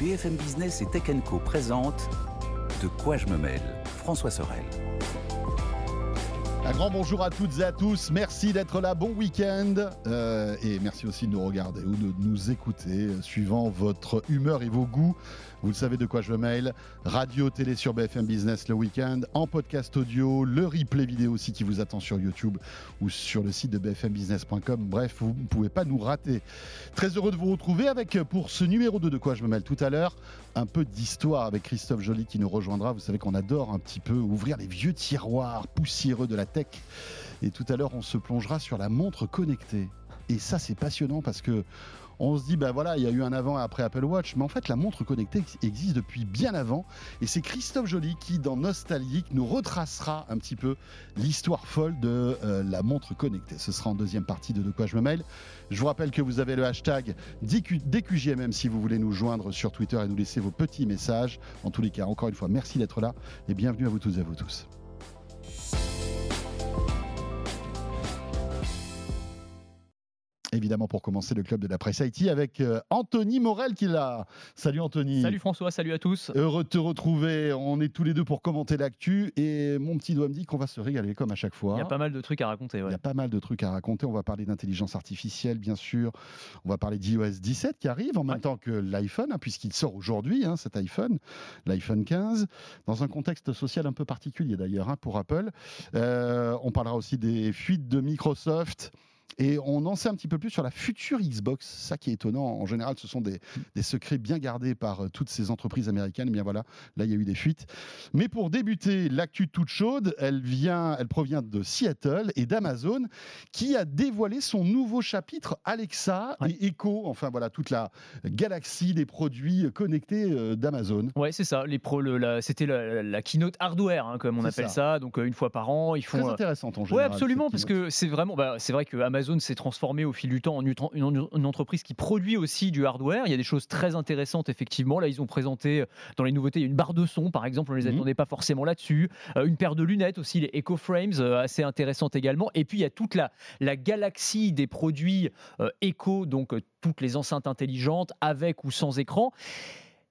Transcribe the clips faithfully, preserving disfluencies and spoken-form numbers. B F M Business et Tech and Co présente « De quoi je me mêle ?» François Sorel. Un grand bonjour à toutes et à tous, merci d'être là, bon week-end euh, et merci aussi de nous regarder ou de nous écouter suivant votre humeur et vos goûts. Vous le savez, de quoi je mail, radio, télé sur B F M Business le week-end, en podcast audio, le replay vidéo aussi qui vous attend sur YouTube ou sur le site de b f m business point com. Bref, vous ne pouvez pas nous rater. Très heureux de vous retrouver avec, pour ce numéro deux de quoi je me mêle tout à l'heure, un peu d'histoire avec Christophe Joly qui nous rejoindra. Vous savez qu'on adore un petit peu ouvrir les vieux tiroirs poussiéreux de la tech. Et tout à l'heure, on se plongera sur la montre connectée. Et ça, c'est passionnant parce que on se dit, bah voilà, il y a eu un avant et après Apple Watch, mais en fait, la montre connectée existe depuis bien avant. Et c'est Christophe Joly qui, dans Nostalgique, nous retracera un petit peu l'histoire folle de euh, la montre connectée. Ce sera en deuxième partie de De quoi je me mêle. Je vous rappelle que vous avez le hashtag D Q J M M si vous voulez nous joindre sur Twitter et nous laisser vos petits messages. En tous les cas, encore une fois, merci d'être là et bienvenue à vous toutes et à vous tous. Évidemment, pour commencer, le club de la presse I T avec Anthony Morel qui est là. Salut Anthony. Salut François, salut à tous. Heureux de te retrouver. On est tous les deux pour commenter l'actu et mon petit doigt me dit qu'on va se régaler comme à chaque fois. Il y a pas mal de trucs à raconter. Ouais. Il y a pas mal de trucs à raconter. On va parler d'intelligence artificielle, bien sûr. On va parler d'iOS dix-sept qui arrive en même ouais. temps que l'iPhone, hein, puisqu'il sort aujourd'hui, hein, cet iPhone, l'iPhone quinze, dans un contexte social un peu particulier d'ailleurs, hein, pour Apple. Euh, on parlera aussi des fuites de Microsoft. Et on en sait un petit peu plus sur la future Xbox, ça qui est étonnant. En général, ce sont des, des secrets bien gardés par toutes ces entreprises américaines. Et bien voilà, là, il y a eu des fuites. Mais pour débuter, l'actu toute chaude, elle, vient, elle provient de Seattle et d'Amazon, qui a dévoilé son nouveau chapitre Alexa ouais. et Echo. Enfin voilà, toute la galaxie des produits connectés d'Amazon. Ouais, c'est ça. Les pro, le, la, c'était la, la keynote hardware, hein, comme on c'est appelle ça. ça. Donc une fois par an, ils font. Très intéressante en général. Ouais, absolument, parce que c'est vraiment, bah, c'est vrai que Amazon Amazon s'est transformé au fil du temps en une entreprise qui produit aussi du hardware. Il y a des choses très intéressantes, effectivement. Là, ils ont présenté dans les nouveautés une barre de son, par exemple. On ne les attendait mmh. pas forcément là-dessus. Euh, une paire de lunettes aussi, les Echo Frames, euh, assez intéressantes également. Et puis, il y a toute la, la galaxie des produits euh, Echo, donc euh, toutes les enceintes intelligentes, avec ou sans écran.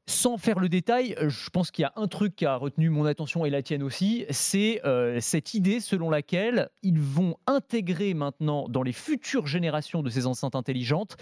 Sans faire le détail, je pense qu'il y a un truc qui a retenu mon attention et la tienne aussi, c'est euh, cette idée selon laquelle ils vont intégrer maintenant dans les futures générations de ces enceintes intelligentes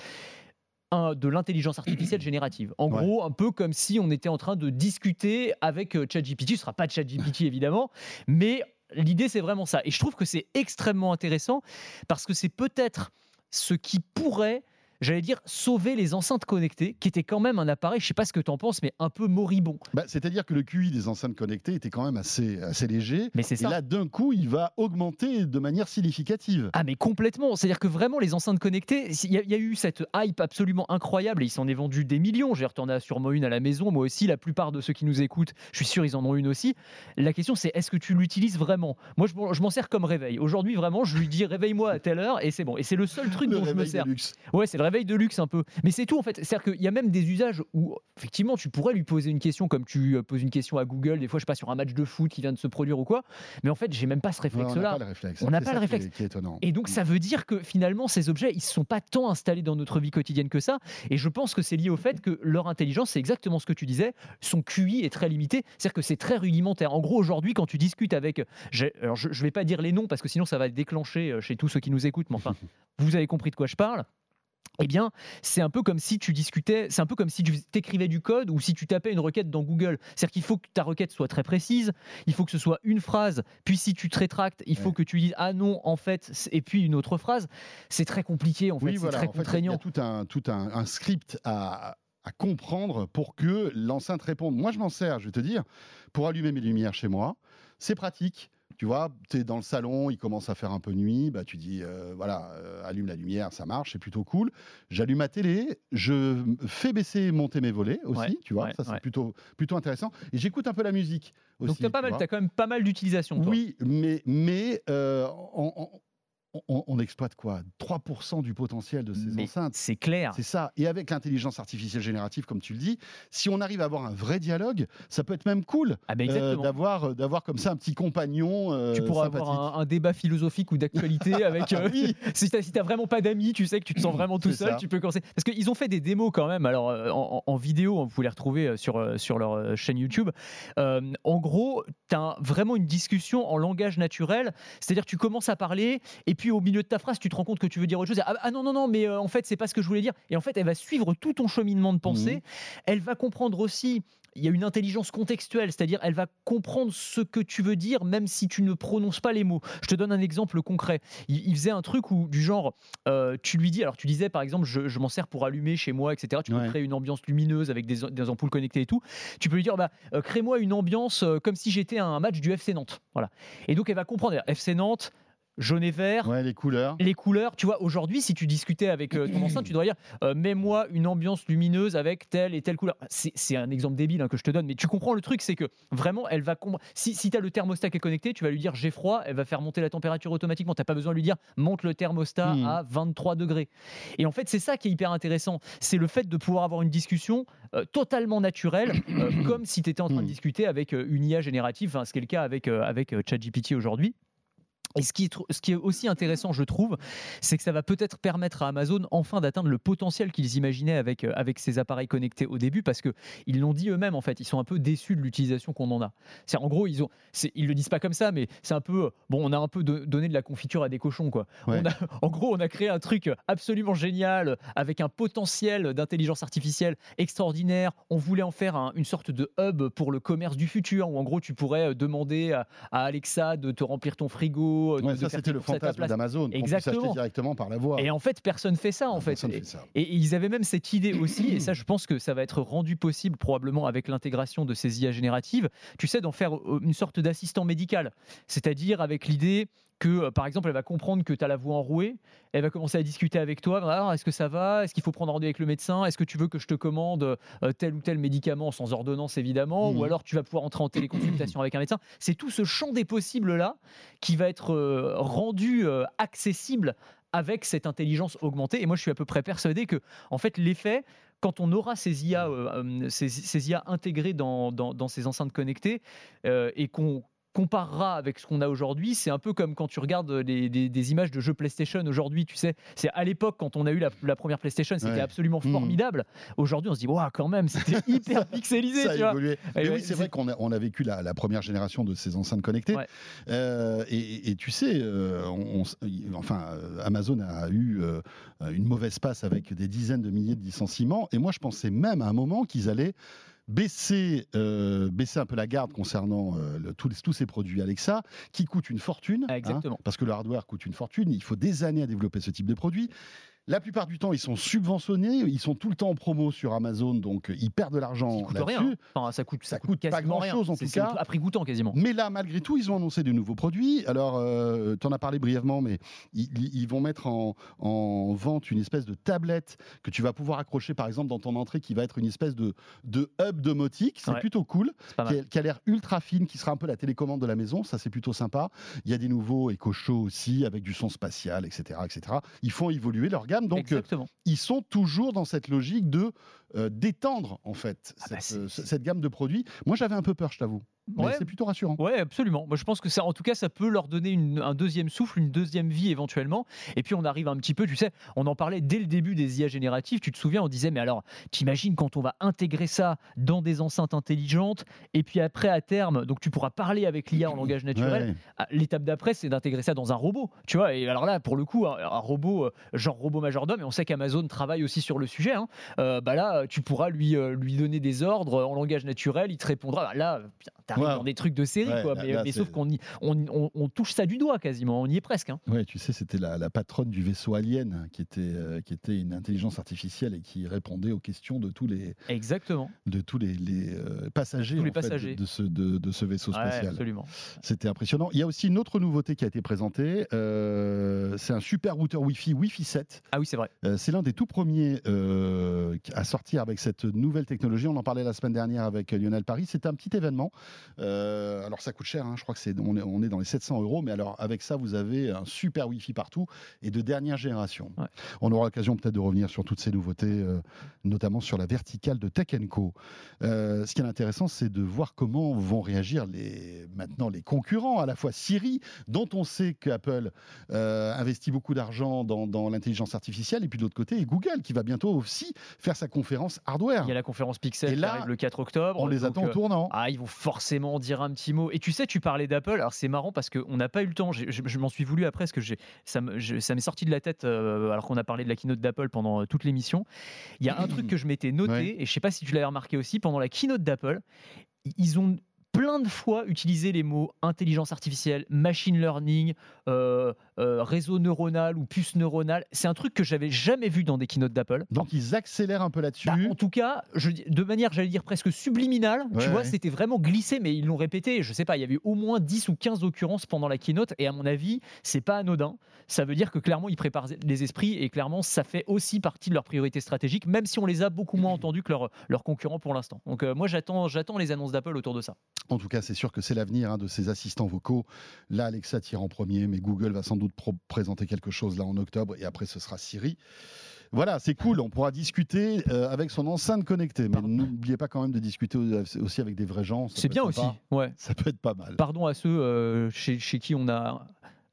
de l'intelligence artificielle générative. En ouais. gros, un peu comme si on était en train de discuter avec ChatGPT. Ce ne sera pas ChatGPT évidemment, mais l'idée c'est vraiment ça. Et je trouve que c'est extrêmement intéressant parce que c'est peut-être ce qui pourrait... J'allais dire sauver les enceintes connectées, qui était quand même un appareil, je ne sais pas ce que tu en penses, mais un peu moribond. Bah, c'est-à-dire que le Q I des enceintes connectées était quand même assez, assez léger. Mais c'est ça. Et là, d'un coup, il va augmenter de manière significative. Ah, mais complètement. C'est-à-dire que vraiment, les enceintes connectées, il y, y a eu cette hype absolument incroyable et il s'en est vendu des millions. J'ai retourné à sûrement une à la maison. Moi aussi, la plupart de ceux qui nous écoutent, je suis sûr, ils en ont une aussi. La question, c'est est-ce que tu l'utilises vraiment ? Moi, je, je m'en sers comme réveil. Aujourd'hui, vraiment, je lui dis réveille-moi à telle heure et c'est bon. Et c'est le seul truc le dont je me sers. Ouais, c'est le réveil de luxe un peu, mais c'est tout en fait. C'est-à-dire qu'il y a même des usages où effectivement tu pourrais lui poser une question comme tu poses une question à Google des fois, je sais pas, sur un match de foot qui vient de se produire ou quoi, mais en fait j'ai même pas ce réflexe là. On n'a pas le réflexe. Qui est, qui est étonnant. Et donc ça veut dire que finalement ces objets ils sont pas tant installés dans notre vie quotidienne que ça, et je pense que c'est lié au fait que leur intelligence, c'est exactement ce que tu disais, son Q I est très limité, c'est-à-dire que c'est très rudimentaire. En gros aujourd'hui quand tu discutes avec, alors je, je vais pas dire les noms parce que sinon ça va déclencher chez tous ceux qui nous écoutent, mais enfin vous avez compris de quoi je parle. Eh bien, c'est un peu comme si tu discutais, c'est un peu comme si tu t'écrivais du code ou si tu tapais une requête dans Google. C'est-à-dire qu'il faut que ta requête soit très précise, il faut que ce soit une phrase, puis si tu te rétractes, il ouais. faut que tu dises « Ah non, en fait », et puis une autre phrase. C'est très compliqué, en oui, fait, voilà. c'est très en contraignant. Fait, il y a tout un, tout un, un script à... à comprendre pour que l'enceinte réponde. Moi, je m'en sers, je vais te dire, pour allumer mes lumières chez moi. C'est pratique. Tu vois, tu es dans le salon, il commence à faire un peu nuit, bah, tu dis, euh, voilà, euh, allume la lumière, ça marche, c'est plutôt cool. J'allume ma télé, je fais baisser, monter mes volets aussi, ouais, tu vois, ouais, ça c'est ouais. plutôt, plutôt intéressant. Et j'écoute un peu la musique aussi. Donc, tu as quand même pas mal d'utilisation, toi. Oui, mais, mais euh, en, en, on, on exploite quoi, trois pour cent du potentiel de ces Mais enceintes. C'est clair. C'est ça. Et avec l'intelligence artificielle générative, comme tu le dis, si on arrive à avoir un vrai dialogue, ça peut être même cool ah ben euh, d'avoir, d'avoir comme ça un petit compagnon euh, sympathique. Tu pourras avoir un, un débat philosophique ou d'actualité avec... Euh, oui. Si t'as, si t'as vraiment pas d'amis, tu sais que tu te sens vraiment tout seul, ça. Tu peux commencer... Parce qu'ils ont fait des démos quand même, alors en, en vidéo, vous pouvez les retrouver sur, sur leur chaîne YouTube. Euh, en gros, t'as vraiment une discussion en langage naturel, c'est-à-dire tu commences à parler et puis au milieu de ta phrase, tu te rends compte que tu veux dire autre chose. Ah, ah non, non, non, mais euh, en fait, c'est pas ce que je voulais dire. Et en fait, elle va suivre tout ton cheminement de pensée. Mmh. Elle va comprendre aussi... Il y a une intelligence contextuelle, c'est-à-dire elle va comprendre ce que tu veux dire même si tu ne prononces pas les mots. Je te donne un exemple concret. Il, il faisait un truc où, du genre, euh, tu lui dis, alors tu disais par exemple, je, je m'en sers pour allumer chez moi, et cetera. Tu peux ouais. créer une ambiance lumineuse avec des, des ampoules connectées et tout. Tu peux lui dire, bah, euh, crée-moi une ambiance euh, comme si j'étais à un match du F C Nantes. Voilà. Et donc elle va comprendre, alors, F C Nantes, jaune et vert, ouais, les couleurs. Les couleurs, tu vois, aujourd'hui, si tu discutais avec euh, ton enceinte, tu devrais dire euh, mets-moi une ambiance lumineuse avec telle et telle couleur. C'est, c'est un exemple débile hein, que je te donne, mais tu comprends le truc, c'est que vraiment, elle va comprendre. Si, si tu as le thermostat qui est connecté, tu vas lui dire j'ai froid, elle va faire monter la température automatiquement. Tu n'as pas besoin de lui dire monte le thermostat mmh. à vingt-trois degrés. Et en fait, c'est ça qui est hyper intéressant. C'est le fait de pouvoir avoir une discussion euh, totalement naturelle, euh, comme si tu étais en train mmh. de discuter avec euh, une I A générative, hein, ce qui est le cas avec, euh, avec euh, ChatGPT aujourd'hui. Et ce qui, est, ce qui est aussi intéressant, je trouve, c'est que ça va peut-être permettre à Amazon enfin d'atteindre le potentiel qu'ils imaginaient avec, avec ces appareils connectés au début, parce qu'ils l'ont dit eux-mêmes, en fait, ils sont un peu déçus de l'utilisation qu'on en a. C'est, en gros, ils ont, c'est, ils le disent pas comme ça, mais c'est un peu, bon, on a un peu de, donné de la confiture à des cochons, quoi. Ouais. On a, en gros, on a créé un truc absolument génial, avec un potentiel d'intelligence artificielle extraordinaire. On voulait en faire un, une sorte de hub pour le commerce du futur, où en gros, tu pourrais demander à, à Alexa de te remplir ton frigo. De, ouais, de ça c'était le fantasme d'Amazon, qu'on puisse acheter directement par la voix. Et en fait, personne fait ça en fait. fait ça. Et, et ils avaient même cette idée aussi, et ça je pense que ça va être rendu possible probablement avec l'intégration de ces I A génératives, tu sais, d'en faire une sorte d'assistant médical, c'est-à-dire avec l'idée que par exemple elle va comprendre que tu as la voix enrouée, elle va commencer à discuter avec toi, ah, est-ce que ça va, est-ce qu'il faut prendre rendez-vous avec le médecin, est-ce que tu veux que je te commande tel ou tel médicament sans ordonnance évidemment, mmh. ou alors tu vas pouvoir entrer en téléconsultation avec un médecin. C'est tout ce champ des possibles là qui va être euh, rendu euh, accessible avec cette intelligence augmentée. Et moi je suis à peu près persuadé que en fait l'effet, quand on aura ces I A, euh, ces, ces I A intégrées dans, dans, dans ces enceintes connectées euh, et qu'on comparera avec ce qu'on a aujourd'hui, c'est un peu comme quand tu regardes les, des, des images de jeux PlayStation aujourd'hui, tu sais, c'est à l'époque quand on a eu la, la première PlayStation, c'était ouais. absolument formidable. Mmh. Aujourd'hui, on se dit waouh, quand même, c'était hyper ça, pixelisé, ça tu vois. Évolué. Mais ouais, oui, c'est, c'est vrai qu'on a, on a vécu la, la première génération de ces enceintes connectées. Ouais. Euh, et, et tu sais, euh, on, on, enfin, Amazon a eu euh, une mauvaise passe avec des dizaines de milliers de licenciements. Et moi, je pensais même à un moment qu'ils allaient Baisser, euh, baisser un peu la garde concernant euh, le, tous, tous ces produits Alexa qui coûtent une fortune, hein, parce que le hardware coûte une fortune, il faut des années à développer ce type de produit. La plupart du temps, ils sont subventionnés, ils sont tout le temps en promo sur Amazon, donc ils perdent de l'argent là-dessus. Ça coûte rien. Enfin, ça coûte, ça, ça coûte, coûte pas grand-chose en tout cas. C'est à prix coûtant quasiment. Mais là, malgré tout, ils ont annoncé de nouveaux produits. Alors, euh, tu en as parlé brièvement, mais ils, ils vont mettre en, en vente une espèce de tablette que tu vas pouvoir accrocher, par exemple, dans ton entrée, qui va être une espèce de, de hub domotique. C'est ouais. plutôt cool, qui a, qui a l'air ultra fine, qui sera un peu la télécommande de la maison. Ça, c'est plutôt sympa. Il y a des nouveaux Echo Show aussi, avec du son spatial, et cetera, et cetera. Ils font évoluer leur gamme. Donc, euh, ils sont toujours dans cette logique de euh, d'étendre en fait ah cette, bah euh, cette gamme de produits. Moi, j'avais un peu peur, je t'avoue. Mais ouais, c'est plutôt rassurant. Ouais, absolument. Moi, je pense que ça, en tout cas, ça peut leur donner une, un deuxième souffle, une deuxième vie éventuellement. Et puis, on arrive un petit peu, tu sais, on en parlait dès le début des I A génératives. Tu te souviens, on disait, mais alors, t'imagines quand on va intégrer ça dans des enceintes intelligentes et puis après, à terme, donc tu pourras parler avec l'I A en langage naturel. Ouais. L'étape d'après, c'est d'intégrer ça dans un robot. Tu vois, et alors là, pour le coup, un, un robot, genre robot majordome, et on sait qu'Amazon travaille aussi sur le sujet, hein, euh, bah là, tu pourras lui, lui donner des ordres en langage naturel, il te répondra. Bah là, t'as Wow. dans des trucs de série, ouais, quoi, là, mais, là, mais sauf qu'on y, on, on, on touche ça du doigt quasiment, on y est presque. Hein. Oui, tu sais, c'était la, la patronne du vaisseau Alien qui était, euh, qui était une intelligence artificielle et qui répondait aux questions de tous les, Exactement. De tous les, les euh, passagers, tous les passagers. Fait, de, de, ce, de, de ce vaisseau spatial. Ouais, absolument. C'était impressionnant. Il y a aussi une autre nouveauté qui a été présentée, euh, c'est un super routeur Wi-Fi, Wi-Fi sept. Ah oui, c'est vrai. Euh, c'est l'un des tout premiers euh, à sortir partir avec cette nouvelle technologie. On en parlait la semaine dernière avec Lionel Paris. C'est un petit événement. Euh, alors, ça coûte cher. Hein. Je crois que c'est, on est, on est dans les sept cents euros. Mais alors, avec ça, vous avez un super Wi-Fi partout et de dernière génération. Ouais. On aura l'occasion peut-être de revenir sur toutes ces nouveautés, euh, notamment sur la verticale de Tech and Co. Euh, ce qui est intéressant, c'est de voir comment vont réagir les, maintenant les concurrents, à la fois Siri, dont on sait qu'Apple euh, investit beaucoup d'argent dans, dans l'intelligence artificielle, et puis de l'autre côté, et Google, qui va bientôt aussi faire sa conférence hardware. Il y a la conférence Pixel et là, qui arrive le quatre octobre. On les donc, attend au tournant. Euh, ah, ils vont forcément dire un petit mot. Et tu sais, tu parlais d'Apple. Alors, c'est marrant parce qu'on n'a pas eu le temps. Je, je, je m'en suis voulu après, parce que j'ai, ça, me, je, ça m'est sorti de la tête, euh, alors qu'on a parlé de la keynote d'Apple pendant toute l'émission. Il y a un truc que je m'étais noté, ouais. et je ne sais pas si tu l'avais remarqué aussi, pendant la keynote d'Apple, ils ont plein de fois utiliser les mots intelligence artificielle, machine learning, euh, euh, réseau neuronal ou puce neuronale. C'est un truc que j'avais jamais vu dans des keynotes d'Apple. Donc ils accélèrent un peu là-dessus. Bah, en tout cas, je, de manière, j'allais dire presque subliminale, ouais, tu vois, ouais. C'était vraiment glissé, mais ils l'ont répété. Je sais pas, il y avait au moins dix ou quinze occurrences pendant la keynote, et à mon avis, c'est pas anodin. Ça veut dire que clairement, ils préparent les esprits, et clairement, ça fait aussi partie de leurs priorités stratégiques, même si on les a beaucoup moins entendus que leurs leur concurrents pour l'instant. Donc euh, moi, j'attends, j'attends les annonces d'Apple autour de ça. En tout cas, c'est sûr que c'est l'avenir hein, de ces assistants vocaux. Là, Alexa tire en premier, mais Google va sans doute pro- présenter quelque chose là en octobre, et après ce sera Siri. Voilà, c'est cool, on pourra discuter euh, avec son enceinte connectée, mais n'oubliez pas quand même de discuter aussi avec des vrais gens. C'est bien aussi, ouais. Ça peut être pas mal. Pardon à ceux euh, chez, chez qui on a...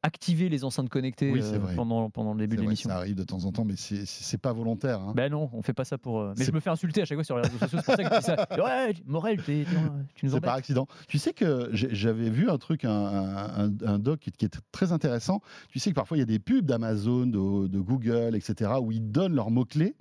activer les enceintes connectées oui, euh, pendant, pendant le début c'est de vrai, l'émission. Ça arrive de temps en temps, mais c'est, c'est, c'est pas volontaire. Hein. Ben non, on fait pas ça pour... Euh... Mais c'est... je me fais insulter à chaque fois sur les réseaux sociaux, c'est pour ça que je dis ça. Ouais, Morel, t'es, t'es, tu nous embêtes. C'est par accident. Tu sais que j'avais vu un truc, un, un, un doc qui, qui est très intéressant. Tu sais que parfois, il y a des pubs d'Amazon, de, de Google, et cetera, où ils donnent leurs mots-clés,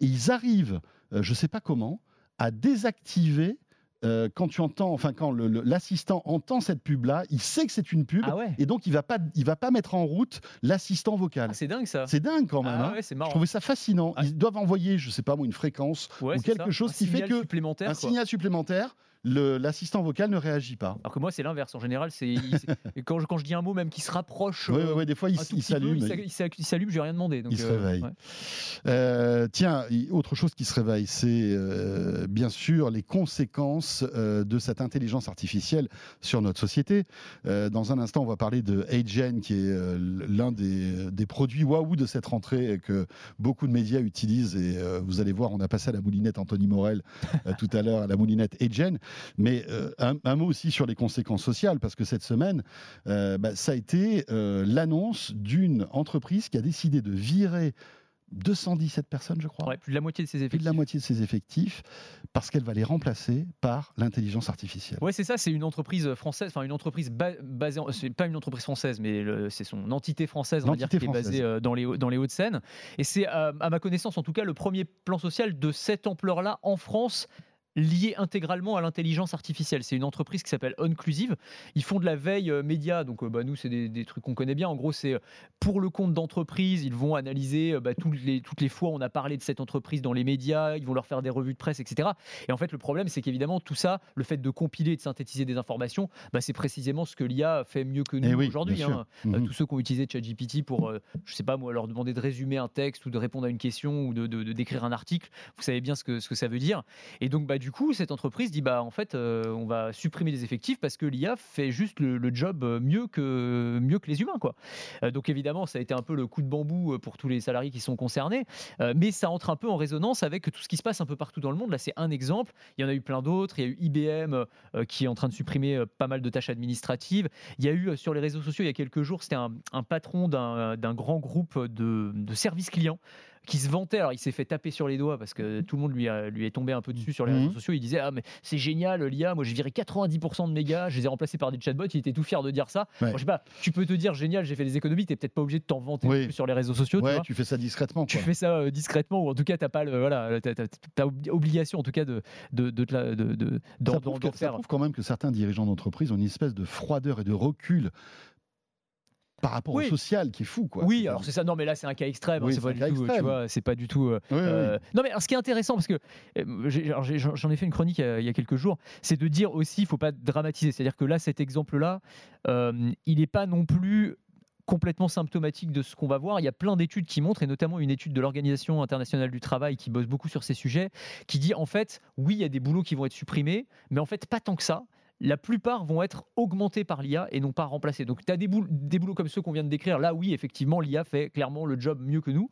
et ils arrivent, euh, je sais pas comment, à désactiver... Euh, quand tu entends, enfin quand le, le, l'assistant entend cette pub là, il sait que c'est une pub, ah ouais. et donc il va pas, il va pas mettre en route l'assistant vocal. Ah, c'est dingue ça. C'est dingue quand même. Ah, hein. ouais, c'est marrant. Je trouvais ça fascinant. Ah. Ils doivent envoyer, je sais pas moi, une fréquence ouais, ou quelque ça. chose un qui fait que supplémentaire, un quoi. signal supplémentaire. Le, l'assistant vocal ne réagit pas. Alors que moi, c'est l'inverse. En général, c'est, il, c'est quand, je, quand je dis un mot, même qui se rapproche. Oui, euh, oui, ouais, des fois, il, il s'allume. Peu, il, il, il s'allume, j'ai rien demandé. Donc, il euh, se réveille. Ouais. Euh, tiens, autre chose qui se réveille, c'est euh, bien sûr les conséquences euh, de cette intelligence artificielle sur notre société. Euh, dans un instant, on va parler de HeyGen, qui est euh, l'un des, des produits waouh de cette rentrée que beaucoup de médias utilisent. Et euh, vous allez voir, on a passé à la moulinette Anthony Morel euh, tout à l'heure, à la moulinette HeyGen. Mais euh, un, un mot aussi sur les conséquences sociales, parce que cette semaine, euh, bah, ça a été euh, l'annonce d'une entreprise qui a décidé de virer deux cent dix-sept personnes, je crois. Ouais, plus de la moitié de ses effectifs. Plus de la moitié de ses effectifs, parce qu'elle va les remplacer par l'intelligence artificielle. Oui, c'est ça, c'est une entreprise française, enfin une entreprise ba- basée, en, c'est pas une entreprise française, mais le, c'est son entité française, on l'entité va dire, française. qui est basée euh, dans les, dans les Hauts-de-Seine. Et c'est, euh, à ma connaissance en tout cas, le premier plan social de cette ampleur-là en France, lié intégralement à l'intelligence artificielle. C'est une entreprise qui s'appelle Onclusive. Ils font de la veille euh, média, donc euh, bah, nous, c'est des, des trucs qu'on connaît bien. En gros, c'est euh, pour le compte d'entreprise, ils vont analyser euh, bah, toutes, les, toutes les fois où on a parlé de cette entreprise dans les médias, ils vont leur faire des revues de presse, et cetera. Et en fait, le problème, c'est qu'évidemment, tout ça, le fait de compiler et de synthétiser des informations, bah, c'est précisément ce que l'I A fait mieux que nous eh oui, aujourd'hui. Hein. Mmh. Euh, tous ceux qui ont utilisé ChatGPT pour, euh, je sais pas moi, leur demander de résumer un texte ou de répondre à une question ou de, de, de, d'écrire un article, vous savez bien ce que, ce que ça veut dire. Et donc, bah, du Du coup, cette entreprise dit bah en fait, euh, on va supprimer les effectifs parce que l'I A fait juste le, le job mieux que mieux que les humains, quoi. Euh, donc évidemment, ça a été un peu le coup de bambou pour tous les salariés qui sont concernés, euh, mais ça entre un peu en résonance avec tout ce qui se passe un peu partout dans le monde. Là, c'est un exemple. Il y en a eu plein d'autres. Il y a eu I B M euh, qui est en train de supprimer euh, pas mal de tâches administratives. Il y a eu euh, sur les réseaux sociaux il y a quelques jours, c'était un, un patron d'un, d'un grand groupe de, de services clients qui se vantait. Alors il s'est fait taper sur les doigts parce que tout le monde lui, a, lui est tombé un peu dessus sur les mmh. réseaux sociaux. Il disait ah mais c'est génial l'I A, moi j'ai viré quatre-vingt-dix pour cent de mes gars, je les ai remplacés par des chatbots. Il était tout fier de dire ça. Ouais. Bon, je sais pas, tu peux te dire génial, j'ai fait des économies, t'es peut-être pas obligé de t'en vanter oui. plus sur les réseaux sociaux. Ouais, tu, tu fais ça discrètement. Quoi. Tu fais ça euh, discrètement, ou en tout cas t'as pas le, voilà, t'as, t'as, t'as obligation en tout cas de de de de, de, de d'en, ça prouve, d'en que, faire. Ça prouve quand même que certains dirigeants d'entreprise ont une espèce de froideur et de recul par rapport oui. au social qui est fou quoi. Oui, alors c'est ça. Non mais là c'est un cas extrême, oui, c'est, c'est pas du tout extrême. Tu vois, c'est pas du tout euh, oui, oui. Euh, non mais alors, ce qui est intéressant parce que euh, j'ai, alors, j'ai, j'en ai fait une chronique euh, il y a quelques jours, c'est de dire aussi il faut pas dramatiser, c'est-à-dire que là cet exemple là, euh, il est pas non plus complètement symptomatique de ce qu'on va voir. Il y a plein d'études qui montrent, et notamment une étude de l'Organisation internationale du travail qui bosse beaucoup sur ces sujets, qui dit en fait, oui, il y a des boulots qui vont être supprimés, mais en fait, pas tant que ça. La plupart vont être augmentés par l'I A et non pas remplacés. Donc, tu as des, boul- des boulots comme ceux qu'on vient de décrire. Là, oui, effectivement, l'I A fait clairement le job mieux que nous.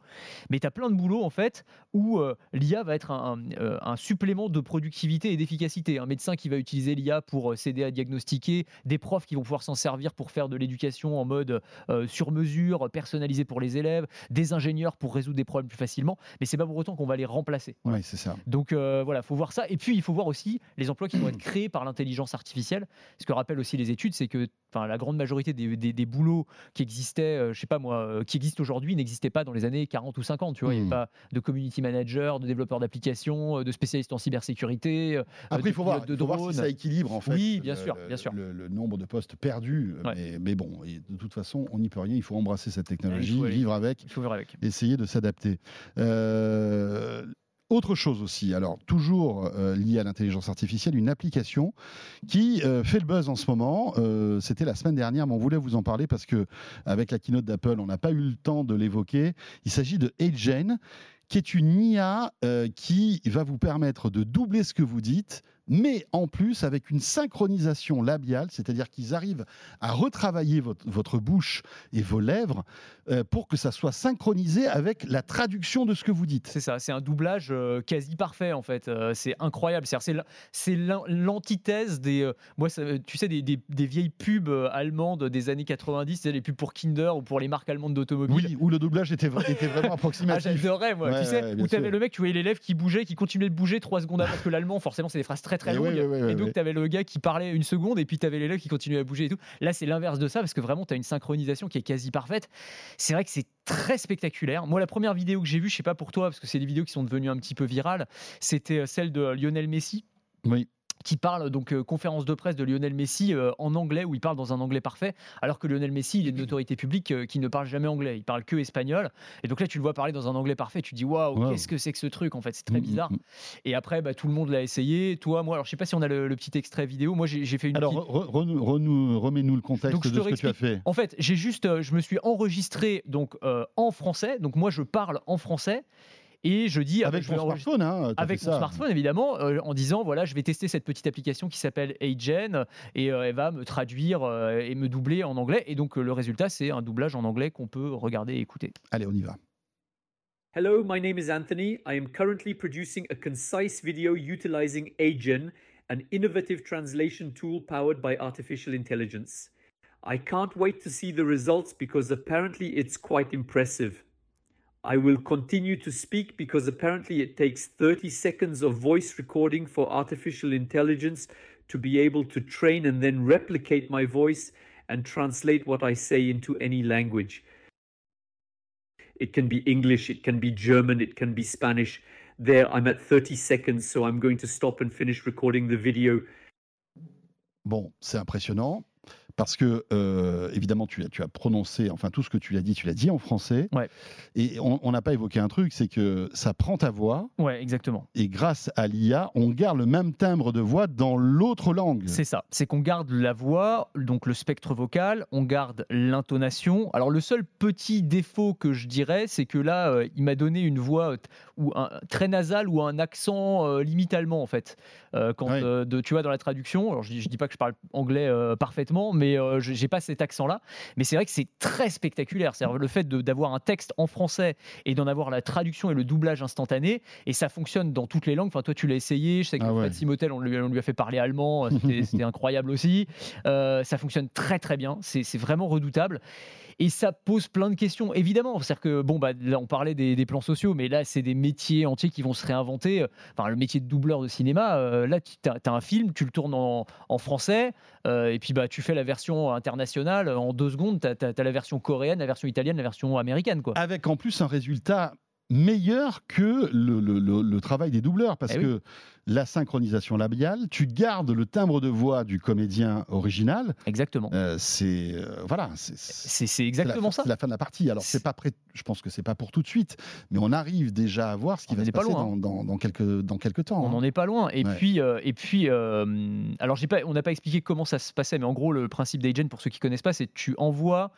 Mais tu as plein de boulots, en fait, où euh, l'I A va être un, un, un supplément de productivité et d'efficacité. Un médecin qui va utiliser l'I A pour s'aider à diagnostiquer, des profs qui vont pouvoir s'en servir pour faire de l'éducation en mode euh, sur mesure, personnalisée pour les élèves, des ingénieurs pour résoudre des problèmes plus facilement. Mais c'est pas pour autant qu'on va les remplacer. Voilà. Oui, c'est ça. Donc, euh, voilà, il faut voir ça. Et puis, il faut voir aussi les emplois qui vont être créés par l'intelligence artificielle. Ce que rappellent aussi les études, c'est que enfin, la grande majorité des, des, des boulots qui existaient, euh, je sais pas moi, euh, qui existent aujourd'hui, n'existaient pas dans les années quarante ou cinquante. Tu vois, mmh. Il n'y avait pas de community manager, de développeur d'applications, de spécialistes en cybersécurité. Euh, Après, il faut, voir, de il faut voir si ça équilibre en fait. Oui, bien sûr, le, bien sûr. Le, le nombre de postes perdus. Ouais. Mais, mais bon, et de toute façon, on n'y peut rien. Il faut embrasser cette technologie, ouais, vivre avec, il faut vivre avec, essayer de s'adapter. Euh... Autre chose aussi, alors toujours euh, lié à l'intelligence artificielle, une application qui euh, fait le buzz en ce moment. Euh, c'était la semaine dernière, mais on voulait vous en parler parce que avec la keynote d'Apple, on n'a pas eu le temps de l'évoquer. Il s'agit de HeyGen, qui est une I A euh, qui va vous permettre de doubler ce que vous dites, mais en plus avec une synchronisation labiale, c'est-à-dire qu'ils arrivent à retravailler votre, votre bouche et vos lèvres euh, pour que ça soit synchronisé avec la traduction de ce que vous dites. C'est ça, c'est un doublage euh, quasi parfait en fait, euh, c'est incroyable, c'est, c'est, c'est l'antithèse des, euh, moi, ça, tu sais, des, des, des vieilles pubs allemandes des années quatre-vingt-dix, les pubs pour Kinder ou pour les marques allemandes d'automobiles. Oui, où le doublage était, était vraiment approximatif. Ah, j'adorais moi, ouais, tu sais, ouais, où tu avais le mec, tu voyais les lèvres qui bougeaient, qui continuaient de bouger trois secondes avant, parce que l'allemand forcément c'est des phrases très très longue, oui, oui, oui, et donc oui. T'avais le gars qui parlait une seconde et puis t'avais les lèvres qui continuaient à bouger et tout. Là c'est l'inverse de ça parce que vraiment t'as une synchronisation qui est quasi parfaite. C'est vrai que c'est très spectaculaire. Moi la première vidéo que j'ai vue, je sais pas pour toi parce que c'est des vidéos qui sont devenues un petit peu virales, c'était celle de Lionel Messi. Oui. Qui parle, donc euh, conférence de presse de Lionel Messi euh, en anglais, où il parle dans un anglais parfait, alors que Lionel Messi, il est une autorité publique euh, qui ne parle jamais anglais, il parle que espagnol. Et donc là, tu le vois parler dans un anglais parfait, tu te dis waouh, wow. Qu'est-ce que c'est que ce truc en fait, c'est très bizarre. Et après, bah, tout le monde l'a essayé. Toi, moi, alors je sais pas si on a le, le petit extrait vidéo. Moi, j'ai, j'ai fait une. Alors, petite... re, re, re, remets-nous le contexte donc, de ce réexplique. Que tu as fait. En fait, j'ai juste, euh, je me suis enregistré donc euh, en français. Donc moi, je parle en français. Et je dis avec, mon, enregistrer... smartphone, hein, avec mon smartphone évidemment euh, en disant voilà je vais tester cette petite application qui s'appelle HeyGen et euh, elle va me traduire euh, et me doubler en anglais et donc euh, le résultat c'est un doublage en anglais qu'on peut regarder et écouter. Allez on y va. Hello, my name is Anthony. I am currently producing a concise video utilizing HeyGen, an innovative translation tool powered by artificial intelligence. I can't wait to see the results because apparently it's quite impressive. I will continue to speak because apparently it takes thirty seconds of voice recording for artificial intelligence to be able to train and then replicate my voice and translate what I say into any language. It can be English, it can be German, it can be Spanish. There, I'm at thirty seconds, so I'm going to stop and finish recording the video. Bon, c'est impressionnant. Parce que, euh, évidemment, tu as, tu as prononcé, enfin, tout ce que tu l'as dit, tu l'as dit en français. Ouais. Et on n'a pas évoqué un truc, c'est que ça prend ta voix. Ouais, exactement. Et grâce à l'I A, on garde le même timbre de voix dans l'autre langue. C'est ça. C'est qu'on garde la voix, donc le spectre vocal, on garde l'intonation. Alors, le seul petit défaut que je dirais, c'est que là, euh, il m'a donné une voix t- ou un, très nasale ou un accent euh, limite allemand, en fait. Euh, quand, ouais. euh, de, tu vois, dans la traduction, alors je ne dis pas que je parle anglais euh, parfaitement, mais mais euh, j'ai pas cet accent-là. Mais c'est vrai que c'est très spectaculaire. C'est-à-dire le fait de, d'avoir un texte en français et d'en avoir la traduction et le doublage instantané, et ça fonctionne dans toutes les langues. Enfin, toi, tu l'as essayé. Je sais que ah ouais. Simotel, on, on lui a fait parler allemand. C'était, c'était incroyable aussi. Euh, ça fonctionne très, très bien. C'est, c'est vraiment redoutable. Et ça pose plein de questions, évidemment. C'est-à-dire que, bon, bah, là, on parlait des, des plans sociaux, mais là, c'est des métiers entiers qui vont se réinventer. Enfin, le métier de doubleur de cinéma, euh, là, tu as un film, tu le tournes en, en français, euh, et puis bah, tu fais la version internationale. En deux secondes, tu as la version coréenne, la version italienne, la version américaine, quoi. Avec, en plus, un résultat meilleur que le, le, le, le travail des doubleurs, parce eh oui. que la synchronisation labiale, tu gardes le timbre de voix du comédien original. Exactement. Euh, c'est euh, voilà, c'est, c'est, c'est, c'est exactement c'est la, ça. C'est la fin de la partie. Alors c'est, c'est pas prêt, je pense que c'est pas pour tout de suite, mais on arrive déjà à voir ce qui on va se passer pas dans, dans, dans quelques dans quelques temps. On n'en hein. est pas loin. Et ouais. puis euh, et puis euh, alors j'ai pas, on n'a pas expliqué comment ça se passait, mais en gros le principe d'HeyGen pour ceux qui connaissent pas, c'est que tu envoies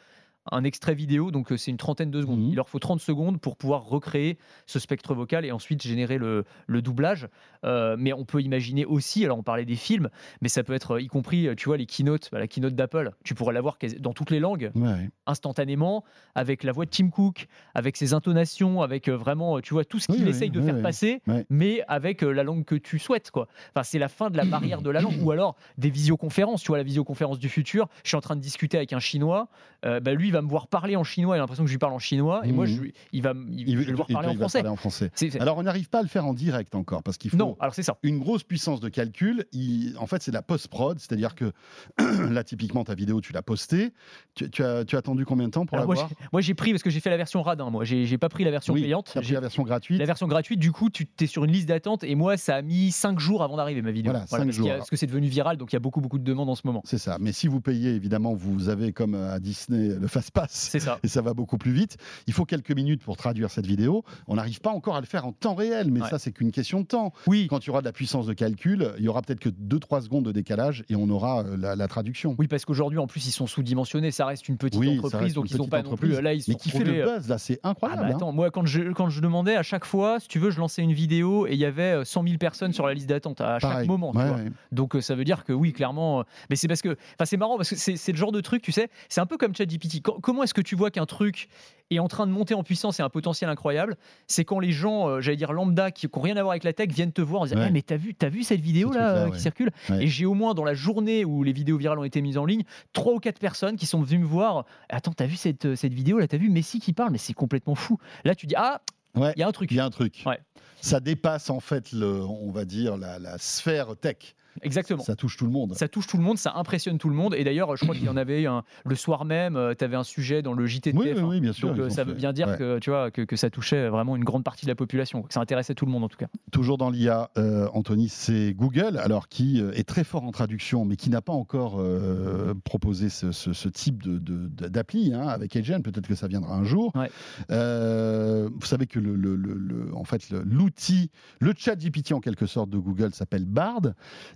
un extrait vidéo, donc c'est une trentaine de secondes. Mmh. Il leur faut trente secondes pour pouvoir recréer ce spectre vocal et ensuite générer le, le doublage. Euh, mais on peut imaginer aussi, alors on parlait des films, mais ça peut être y compris, tu vois, les keynotes, bah, la keynote d'Apple, tu pourrais l'avoir dans toutes les langues, ouais, ouais. instantanément, avec la voix de Tim Cook, avec ses intonations, avec vraiment, tu vois, tout ce qu'il oui, essaye oui, de oui, faire oui. passer, ouais. mais avec la langue que tu souhaites, quoi. Enfin, c'est la fin de la barrière de la langue, ou alors des visioconférences, tu vois, la visioconférence du futur, je suis en train de discuter avec un Chinois, euh, bah, lui, il va me voir parler en chinois, il a l'impression que je lui parle en chinois, et mmh. moi, je, il va il, il, je le voir parler, en français. parler en français. C'est, c'est... Alors, on n'arrive pas à le faire en direct encore, parce qu'il faut non, alors c'est ça. une grosse puissance de calcul. Il, en fait, c'est de la post-prod, c'est-à-dire que là, typiquement, ta vidéo, tu l'as postée, tu, tu, as, tu as attendu combien de temps pour alors la moi, voir j'ai, Moi, j'ai pris, parce que j'ai fait la version radin, moi, j'ai, j'ai pas pris la version oui, payante. J'ai pris la version gratuite. La version gratuite, du coup, tu es sur une liste d'attente, et moi, ça a mis cinq jours avant d'arriver, ma vidéo. Voilà, voilà, parce, jours, a, parce que c'est devenu viral, donc il y a beaucoup, beaucoup de demandes en ce moment. C'est ça, mais si vous payez, évidemment, vous avez, comme à Disney, le fast-pass. C'est ça. Et ça va beaucoup plus vite. Il faut quelques minutes pour traduire cette vidéo. On n'arrive pas encore à le faire en temps réel, mais ouais. ça, c'est qu'une question de temps. Oui. Quand tu auras de la puissance de calcul, il y aura peut-être que deux à trois secondes de décalage et on aura la, la traduction. Oui, parce qu'aujourd'hui, en plus, ils sont sous-dimensionnés. Ça reste une petite oui, entreprise, donc ils n'ont pas non plus... Là, ils mais qui fait le buzz, là, c'est incroyable. Ah bah attends, hein. Moi, quand je, quand je demandais à chaque fois, si tu veux, je lançais une vidéo et il y avait cent mille personnes sur la liste d'attente à Pareil. chaque moment. Ouais, tu vois. Ouais. Donc, ça veut dire que oui, clairement... Mais c'est parce que... Enfin, c'est marrant parce que c'est, c'est le genre de truc, tu sais, c'est un peu comme ChatGPT. Comment est-ce que tu vois qu'un truc est en train de monter en puissance et un potentiel incroyable? C'est quand les gens, euh, j'allais dire lambda, qui n'ont rien à voir avec la tech, viennent te voir en disant ouais. hey, mais t'as vu, t'as vu cette vidéo là euh, ouais. qui circule ouais. Et j'ai au moins dans la journée où les vidéos virales ont été mises en ligne, trois ou quatre personnes qui sont venues me voir. Attends, t'as vu cette, cette vidéo là? T'as vu Messi qui parle? Mais c'est complètement fou. Là, tu dis ah, il ouais, y a un truc. Il y a un truc. Ouais. Ça dépasse en fait, le, on va dire, la, la sphère tech. Exactement. Ça touche tout le monde. Ça touche tout le monde, ça impressionne tout le monde. Et d'ailleurs, je crois qu'il y en avait un le soir même. Tu avais un sujet dans le J T de T F un. Oui, oui, oui, bien sûr. Donc ça veut bien dire ouais. que tu vois que, que ça touchait vraiment une grande partie de la population, que ça intéressait tout le monde en tout cas. Toujours dans l'I A, euh, Anthony, c'est Google, alors qui est très fort en traduction, mais qui n'a pas encore euh, proposé ce, ce, ce type de, de, d'appli hein, avec HeyGen. Peut-être que ça viendra un jour. Ouais. Euh, vous savez que le, le, le, le, en fait, le, l'outil, le chat G P T en quelque sorte de Google s'appelle Bard.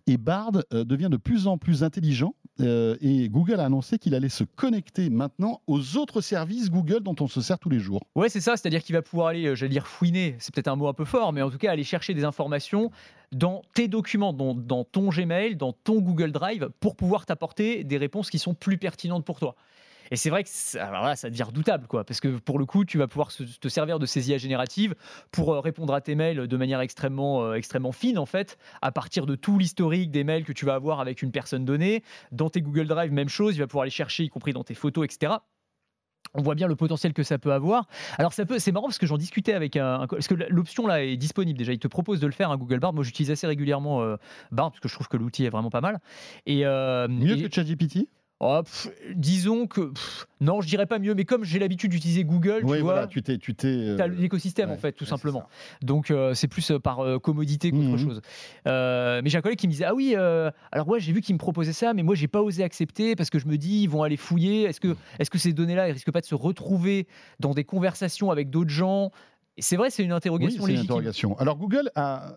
Et Bard euh, devient de plus en plus intelligent euh, et Google a annoncé qu'il allait se connecter maintenant aux autres services Google dont on se sert tous les jours. Ouais, c'est ça, c'est-à-dire qu'il va pouvoir aller, euh, j'allais dire fouiner, c'est peut-être un mot un peu fort, mais en tout cas aller chercher des informations dans tes documents, dans, dans ton Gmail, dans ton Google Drive, pour pouvoir t'apporter des réponses qui sont plus pertinentes pour toi. Et c'est vrai que ça, là, ça devient redoutable, quoi, parce que pour le coup, tu vas pouvoir se, te servir de ces I A génératives pour répondre à tes mails de manière extrêmement, euh, extrêmement fine, en fait, à partir de tout l'historique des mails que tu vas avoir avec une personne donnée. Dans tes Google Drive, même chose, il va pouvoir les chercher, y compris dans tes photos, et cetera. On voit bien le potentiel que ça peut avoir. Alors ça peut, c'est marrant parce que j'en discutais avec un, un parce que l'option là est disponible déjà. Il te propose de le faire un Google Bard. Moi j'utilise assez régulièrement euh, Bard parce que je trouve que l'outil est vraiment pas mal. Et euh, mieux et, que ChatGPT. Oh, pff, disons que pff, non, je dirais pas mieux, mais comme j'ai l'habitude d'utiliser Google, oui, tu vois, voilà, tu t'es, tu t'es, euh... t'as l'écosystème ouais, en fait, tout ouais, simplement. C'est Donc euh, c'est plus euh, par euh, commodité qu'autre mm-hmm. chose. Euh, mais j'ai un collègue qui me disait ah oui, euh, alors ouais, j'ai vu qu'il me proposait ça, mais moi j'ai pas osé accepter parce que je me dis ils vont aller fouiller. Est-ce que, est-ce que ces données-là, elles risquent pas de se retrouver dans des conversations avec d'autres gens? Et c'est vrai, c'est une interrogation oui, c'est légitime. Une interrogation. Alors Google a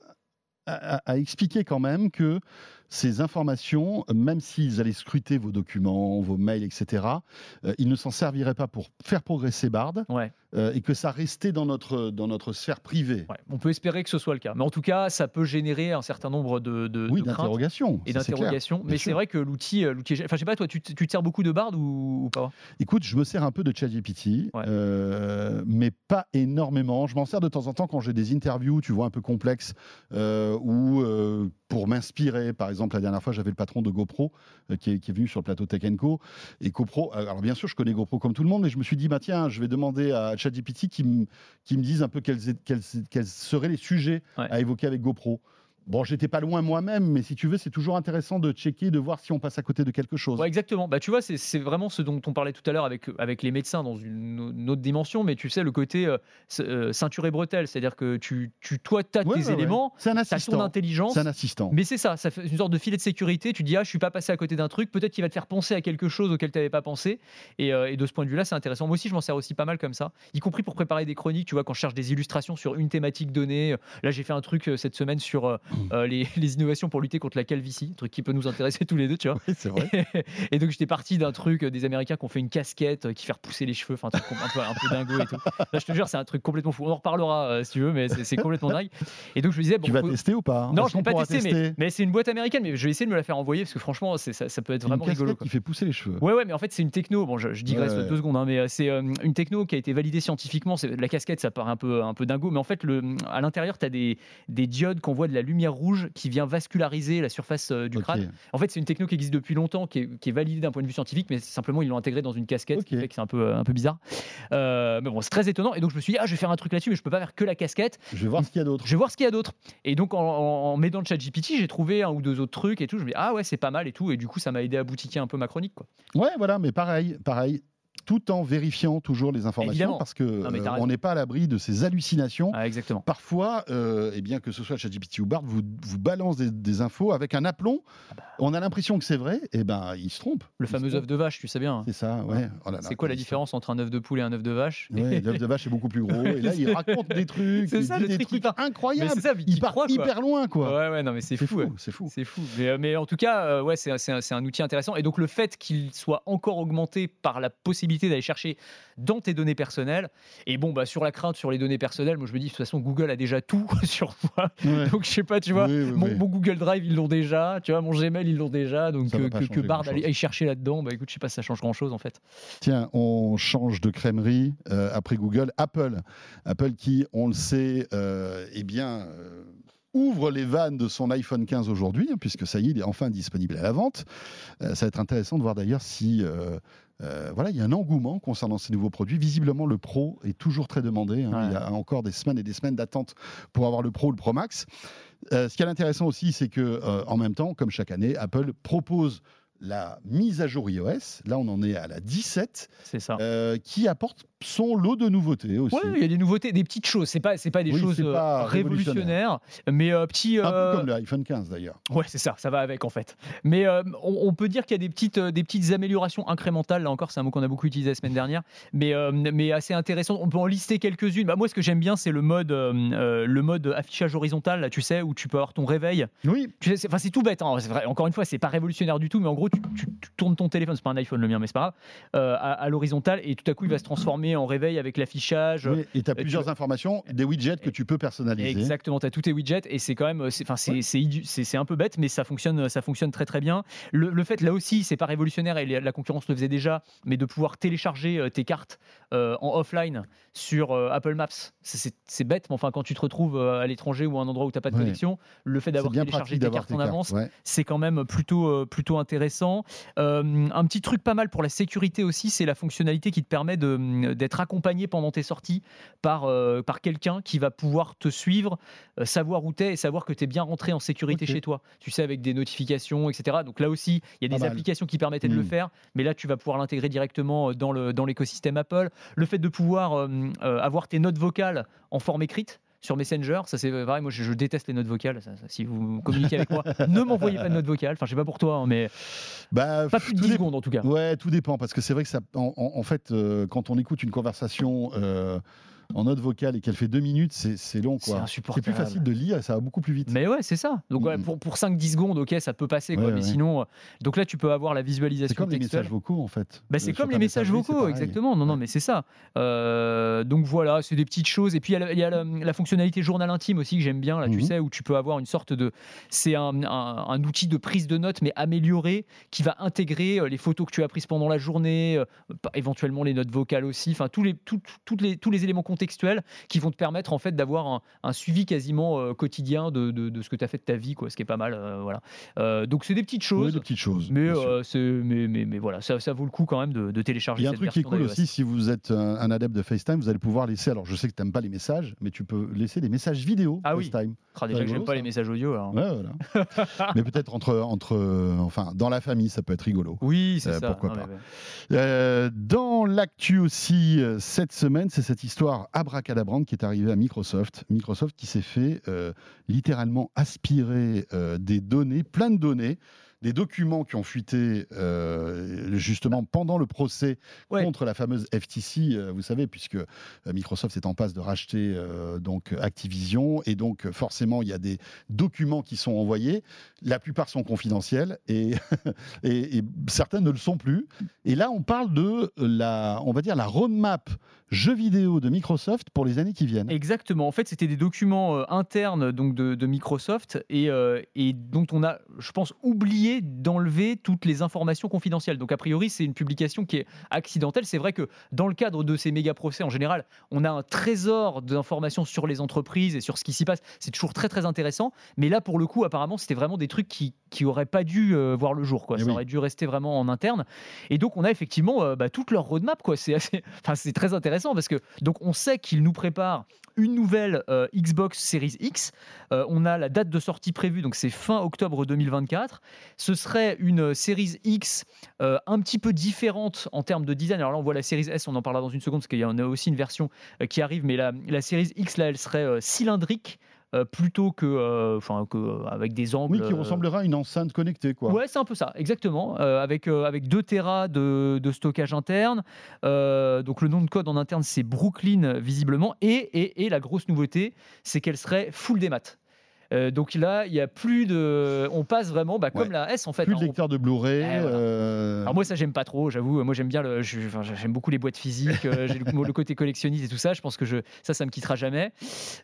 À, à expliquer quand même que ces informations, même s'ils allaient scruter vos documents, vos mails, et cetera, euh, ils ne s'en serviraient pas pour faire progresser Bard ouais. euh, et que ça restait dans notre, dans notre sphère privée. Ouais, on peut espérer que ce soit le cas. Mais en tout cas, ça peut générer un certain nombre de, de, oui, de d'interrogations, et d'interrogations. Mais c'est vrai que l'outil... l'outil enfin, je sais pas, toi, tu, tu te sers beaucoup de Bard ou, ou pas? Écoute, je me sers un peu de ChatGPT, ouais. euh, mais pas énormément. Je m'en sers de temps en temps quand j'ai des interviews, tu vois, un peu complexes, euh, ou euh, pour m'inspirer. Par exemple, la dernière fois, j'avais le patron de GoPro euh, qui, est, qui est venu sur le plateau Tech and Co. Et GoPro, alors bien sûr, je connais GoPro comme tout le monde, mais je me suis dit, bah, tiens, je vais demander à ChatGPT qui me qui me dise un peu quels, quels, quels seraient les sujets ouais. à évoquer avec GoPro. Bon, j'étais pas loin moi-même, mais si tu veux, c'est toujours intéressant de checker, de voir si on passe à côté de quelque chose. Ouais, exactement. Bah, tu vois, c'est, c'est vraiment ce dont on parlait tout à l'heure avec, avec les médecins dans une, une autre dimension, mais tu sais, le côté euh, ceinture et bretelle, c'est-à-dire que tu, tu, toi, tu as ouais, tes ouais, éléments, ouais. tu as ton intelligence. C'est un assistant. Mais c'est ça, ça fait une sorte de filet de sécurité. Tu dis, ah, je suis pas passé à côté d'un truc, peut-être qu'il va te faire penser à quelque chose auquel tu n'avais pas pensé. Et, euh, et de ce point de vue-là, c'est intéressant. Moi aussi, je m'en sers aussi pas mal comme ça, y compris pour préparer des chroniques. Tu vois, quand je cherche des illustrations sur une thématique donnée, là, j'ai fait un truc cette semaine sur. Euh, euh, les, les innovations pour lutter contre la calvitie, un truc qui peut nous intéresser tous les deux, tu vois. Oui, c'est vrai. Et, et donc j'étais parti d'un truc des Américains qui ont fait une casquette qui fait repousser les cheveux, enfin un truc un peu, un peu dingo et tout. Là je te jure, c'est un truc complètement fou. On en reparlera euh, si tu veux, mais c'est, c'est complètement dingue. Et donc je me disais, bon, tu vas faut... tester ou pas hein? Non, je ne vais pas tester, tester. Mais, mais c'est une boîte américaine, mais je vais essayer de me la faire envoyer parce que franchement, c'est, ça, ça peut être c'est vraiment une rigolo. Quoi. Qui fait pousser les cheveux. Ouais, ouais, mais en fait c'est une techno. Bon, je, je digresse ouais, ouais. deux secondes, hein, mais c'est euh, une techno qui a été validée scientifiquement. C'est, la casquette, ça paraît un peu un peu dingo, mais en fait le, à l'intérieur t'as des des diodes qu'on voit de la lumière rouge qui vient vasculariser la surface euh, du okay. crâne. En fait, c'est une techno qui existe depuis longtemps, qui est, qui est validée d'un point de vue scientifique, mais simplement ils l'ont intégrée dans une casquette, okay. ce qui fait que c'est un peu un peu bizarre. Euh, mais bon, c'est très étonnant. Et donc je me suis dit, ah, je vais faire un truc là-dessus, mais je peux pas faire que la casquette. Je vais voir ce qu'il y a d'autre. Je vais voir ce qu'il y a d'autre. Et donc en, en m'aidant de ChatGPT, j'ai trouvé un ou deux autres trucs et tout. Je me dis, ah ouais, c'est pas mal et tout. Et du coup, ça m'a aidé à boutiquer un peu ma chronique, quoi. Ouais, voilà, mais pareil, pareil. Tout en vérifiant toujours les informations, évidemment. Parce que non, euh, on n'est pas à l'abri de ces hallucinations. Ah, exactement. Parfois, euh, eh bien, que ce soit ChatGPT ou Bard, vous, vous balance des, des infos avec un aplomb. Ah bah. On a l'impression que c'est vrai, et eh ben il se trompe. Le fameux œuf de vache, tu sais bien. C'est ça, ouais. ouais. Oh là là, c'est quoi la différence entre un œuf de poule et un œuf de vache ? Ouais, l'œuf de vache est beaucoup plus gros. Et là, il raconte des trucs, c'est ça, il dit des truc trucs part... incroyables. C'est ça, il part crois, hyper loin, quoi. Ouais, ouais, non, mais c'est, c'est fou, fou, c'est fou. C'est fou. Mais, euh, mais en tout cas, euh, ouais, c'est, c'est, un, c'est un outil intéressant. Et donc le fait qu'il soit encore augmenté par la possibilité d'aller chercher dans tes données personnelles. Et bon, bah, sur la crainte, sur les données personnelles, moi je me dis, de toute façon, Google a déjà tout sur moi. Ouais. Donc je sais pas, tu vois, oui, oui, mon, oui. mon Google Drive, ils l'ont déjà, tu vois, mon Gmail, ils l'ont déjà. Donc euh, que, que Bard aille chercher là-dedans, bah écoute, je sais pas si ça change grand-chose en fait. Tiens, on change de crèmerie euh, après Google. Apple. Apple qui, on le sait, euh, eh bien... Euh, ouvre les vannes de son iPhone quinze aujourd'hui, hein, puisque ça y est, il est enfin disponible à la vente. Euh, ça va être intéressant de voir d'ailleurs si... Euh, Euh, voilà, il y a un engouement concernant ces nouveaux produits. Visiblement, le Pro est toujours très demandé. Hein. Ouais. Il y a encore des semaines et des semaines d'attente pour avoir le Pro ou le Pro Max. Euh, ce qui est intéressant aussi, c'est que, euh, en même temps, comme chaque année, Apple propose la mise à jour iOS. Là, on en est à la dix-sept. C'est ça. Euh, qui apporte son lot de nouveautés aussi. Oui, il y a des nouveautés, des petites choses. C'est pas, c'est pas des oui, choses pas révolutionnaire. révolutionnaires, mais euh, petit. Euh... Un peu comme le iPhone quinze d'ailleurs. Ouais, c'est ça. Ça va avec en fait. Mais euh, on, on peut dire qu'il y a des petites, des petites améliorations incrémentales. Là encore, c'est un mot qu'on a beaucoup utilisé la semaine dernière, mais euh, mais assez intéressant. On peut en lister quelques-unes. Bah moi, ce que j'aime bien, c'est le mode, euh, le mode affichage horizontal. Là, tu sais, où tu peux avoir ton réveil. Oui. Tu sais, c'est, enfin, c'est tout bête. Hein. C'est vrai. Encore une fois, c'est pas révolutionnaire du tout, mais en gros, tu, tu, tu tournes ton téléphone. C'est pas un iPhone le mien, mais c'est pas grave. Euh, à, à l'horizontale, et tout à coup, il va se transformer en réveil avec l'affichage. Oui, et tu as plusieurs tu... informations, des widgets que tu peux personnaliser. Exactement, tu as tous tes widgets et c'est quand même, c'est, c'est, ouais. c'est, c'est, c'est un peu bête, mais ça fonctionne, ça fonctionne très très bien. Le, le fait, là aussi, c'est pas révolutionnaire et la concurrence le faisait déjà, mais de pouvoir télécharger tes cartes euh, en offline sur euh, Apple Maps, c'est, c'est, c'est bête, mais enfin, quand tu te retrouves à l'étranger ou à un endroit où tu n'as pas de ouais. connexion, le fait d'avoir téléchargé tes cartes en avance, ouais. c'est quand même plutôt, euh, plutôt intéressant. Euh, un petit truc pas mal pour la sécurité aussi, c'est la fonctionnalité qui te permet de, de d'être accompagné pendant tes sorties par, euh, par quelqu'un qui va pouvoir te suivre, euh, savoir où t'es et savoir que t'es bien rentré en sécurité okay. chez toi. Tu sais, avec des notifications, et cetera. Donc là aussi, il y a des ah applications bah, qui permettaient mmh. de le faire, mais là, tu vas pouvoir l'intégrer directement dans, le, dans l'écosystème Apple. Le fait de pouvoir euh, euh, avoir tes notes vocales en forme écrite, sur Messenger, ça c'est pareil, moi je, je déteste les notes vocales, ça, ça, si vous communiquez avec moi, ne m'envoyez pas de notes vocales, enfin je sais pas pour toi, hein, mais bah, pas plus de dix dé... secondes en tout cas. Ouais, tout dépend, parce que c'est vrai que ça, en, en fait, euh, quand on écoute une conversation euh, en note vocale et qu'elle fait deux minutes, c'est, c'est long quoi. C'est insupportable. C'est plus facile de lire et ça va beaucoup plus vite. Mais ouais, c'est ça. Donc ouais, pour, pour cinq dix secondes, ok, ça peut passer, quoi, ouais, mais ouais. sinon, euh, donc là tu peux avoir la visualisation textuelle. C'est comme textuelle. Les messages vocaux en fait. Bah, c'est euh, comme les messages vocaux, exactement. Non, non, mais c'est ça. Euh, donc voilà, c'est des petites choses. Et puis il y a, y a la, la fonctionnalité journal intime aussi que j'aime bien, là, mm-hmm. tu sais, où tu peux avoir une sorte de. C'est un, un, un outil de prise de notes, mais amélioré, qui va intégrer les photos que tu as prises pendant la journée, euh, éventuellement les notes vocales aussi, enfin tous les, tout, tout les, tous les éléments contextuels qui vont te permettre en fait d'avoir un, un suivi quasiment euh, quotidien de, de, de ce que tu as fait de ta vie, quoi, ce qui est pas mal. Euh, voilà. Euh, donc c'est des petites choses. Oui, des petites choses. Mais, euh, c'est, mais, mais, mais voilà, ça, ça vaut le coup quand même de, de télécharger. Il y a un truc qui est cool aussi, si vous êtes un, un adepte de FaceTime, vous allez pouvoir laisser, alors je sais que tu n'aimes pas les messages, mais tu peux laisser des messages vidéo ah FaceTime. Oui. Ah déjà que j'aime pas ça. Les messages audio. Alors. Ouais, voilà. Mais peut-être entre, entre, enfin, dans la famille, ça peut être rigolo. Oui, c'est euh, ça. Pourquoi non, pas. Mais... Euh, dans l'actu aussi, cette semaine, c'est cette histoire abracadabrante qui est arrivé à Microsoft. Microsoft qui s'est fait euh, littéralement aspirer euh, des données, plein de données des documents qui ont fuité euh, justement pendant le procès ouais. contre la fameuse F T C, euh, vous savez, puisque Microsoft est en passe de racheter euh, donc Activision, et donc forcément il y a des documents qui sont envoyés, la plupart sont confidentiels et, et, et certains ne le sont plus. Et là on parle de la, on va dire la roadmap jeux vidéo de Microsoft pour les années qui viennent. Exactement. En fait, c'était des documents euh, internes donc de, de Microsoft et, euh, et dont on a, je pense, oublié d'enlever toutes les informations confidentielles. Donc a priori, c'est une publication qui est accidentelle. C'est vrai que dans le cadre de ces méga procès, en général, on a un trésor d'informations sur les entreprises et sur ce qui s'y passe. C'est toujours très très intéressant. Mais là, pour le coup, apparemment, c'était vraiment des trucs qui qui n'auraient pas dû euh, voir le jour, quoi. Ça oui. aurait dû rester vraiment en interne. Et donc, on a effectivement euh, bah, toute leur roadmap, quoi. C'est assez, enfin, c'est très intéressant. Parce que donc on sait qu'ils nous préparent une nouvelle euh, Xbox Series X. Euh, on a la date de sortie prévue, donc c'est fin octobre deux mille vingt-quatre. Ce serait une Series X euh, un petit peu différente en termes de design. Alors là, on voit la Series S, on en parlera dans une seconde parce qu'il y en a aussi une version euh, qui arrive. Mais la, la Series X, là, elle serait euh, cylindrique. Euh, plutôt que, euh, enfin, que euh, avec des angles. Oui, qui ressemblera à une enceinte connectée, quoi. Ouais, c'est un peu ça, exactement. Euh, avec euh, avec deux téra de, de stockage interne. Euh, donc le nom de code en interne, c'est Brooklyn, visiblement. Et et et la grosse nouveauté, c'est qu'elle serait full démat. Euh, donc là, il y a plus de, on passe vraiment, bah, comme ouais. la S en fait. Plus hein, de lecteur on... de Blu-ray. Ouais, voilà. euh... Alors moi ça j'aime pas trop, j'avoue. Moi j'aime bien, le... enfin, j'aime beaucoup les boîtes physiques, j'ai le côté collectionniste et tout ça. Je pense que je... ça, ça me quittera jamais.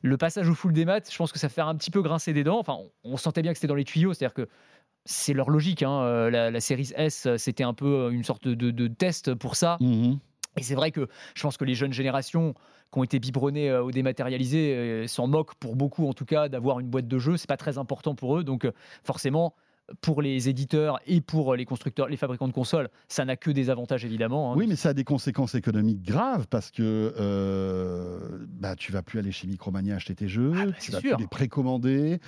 Le passage au full démat, je pense que ça fait un petit peu grincer des dents. Enfin, on sentait bien que c'était dans les tuyaux, c'est-à-dire que. C'est leur logique, hein. la, la série S, c'était un peu une sorte de, de test pour ça. Mmh. Et c'est vrai que je pense que les jeunes générations qui ont été biberonnées au dématérialisé s'en moquent pour beaucoup, en tout cas, d'avoir une boîte de jeu. C'est pas très important pour eux, donc forcément. Pour les éditeurs et pour les constructeurs, les fabricants de consoles, ça n'a que des avantages évidemment. Hein. Oui, mais ça a des conséquences économiques graves parce que euh, bah, tu ne vas plus aller chez Micromania acheter tes jeux, ah bah, tu vas sûr. plus les précommander,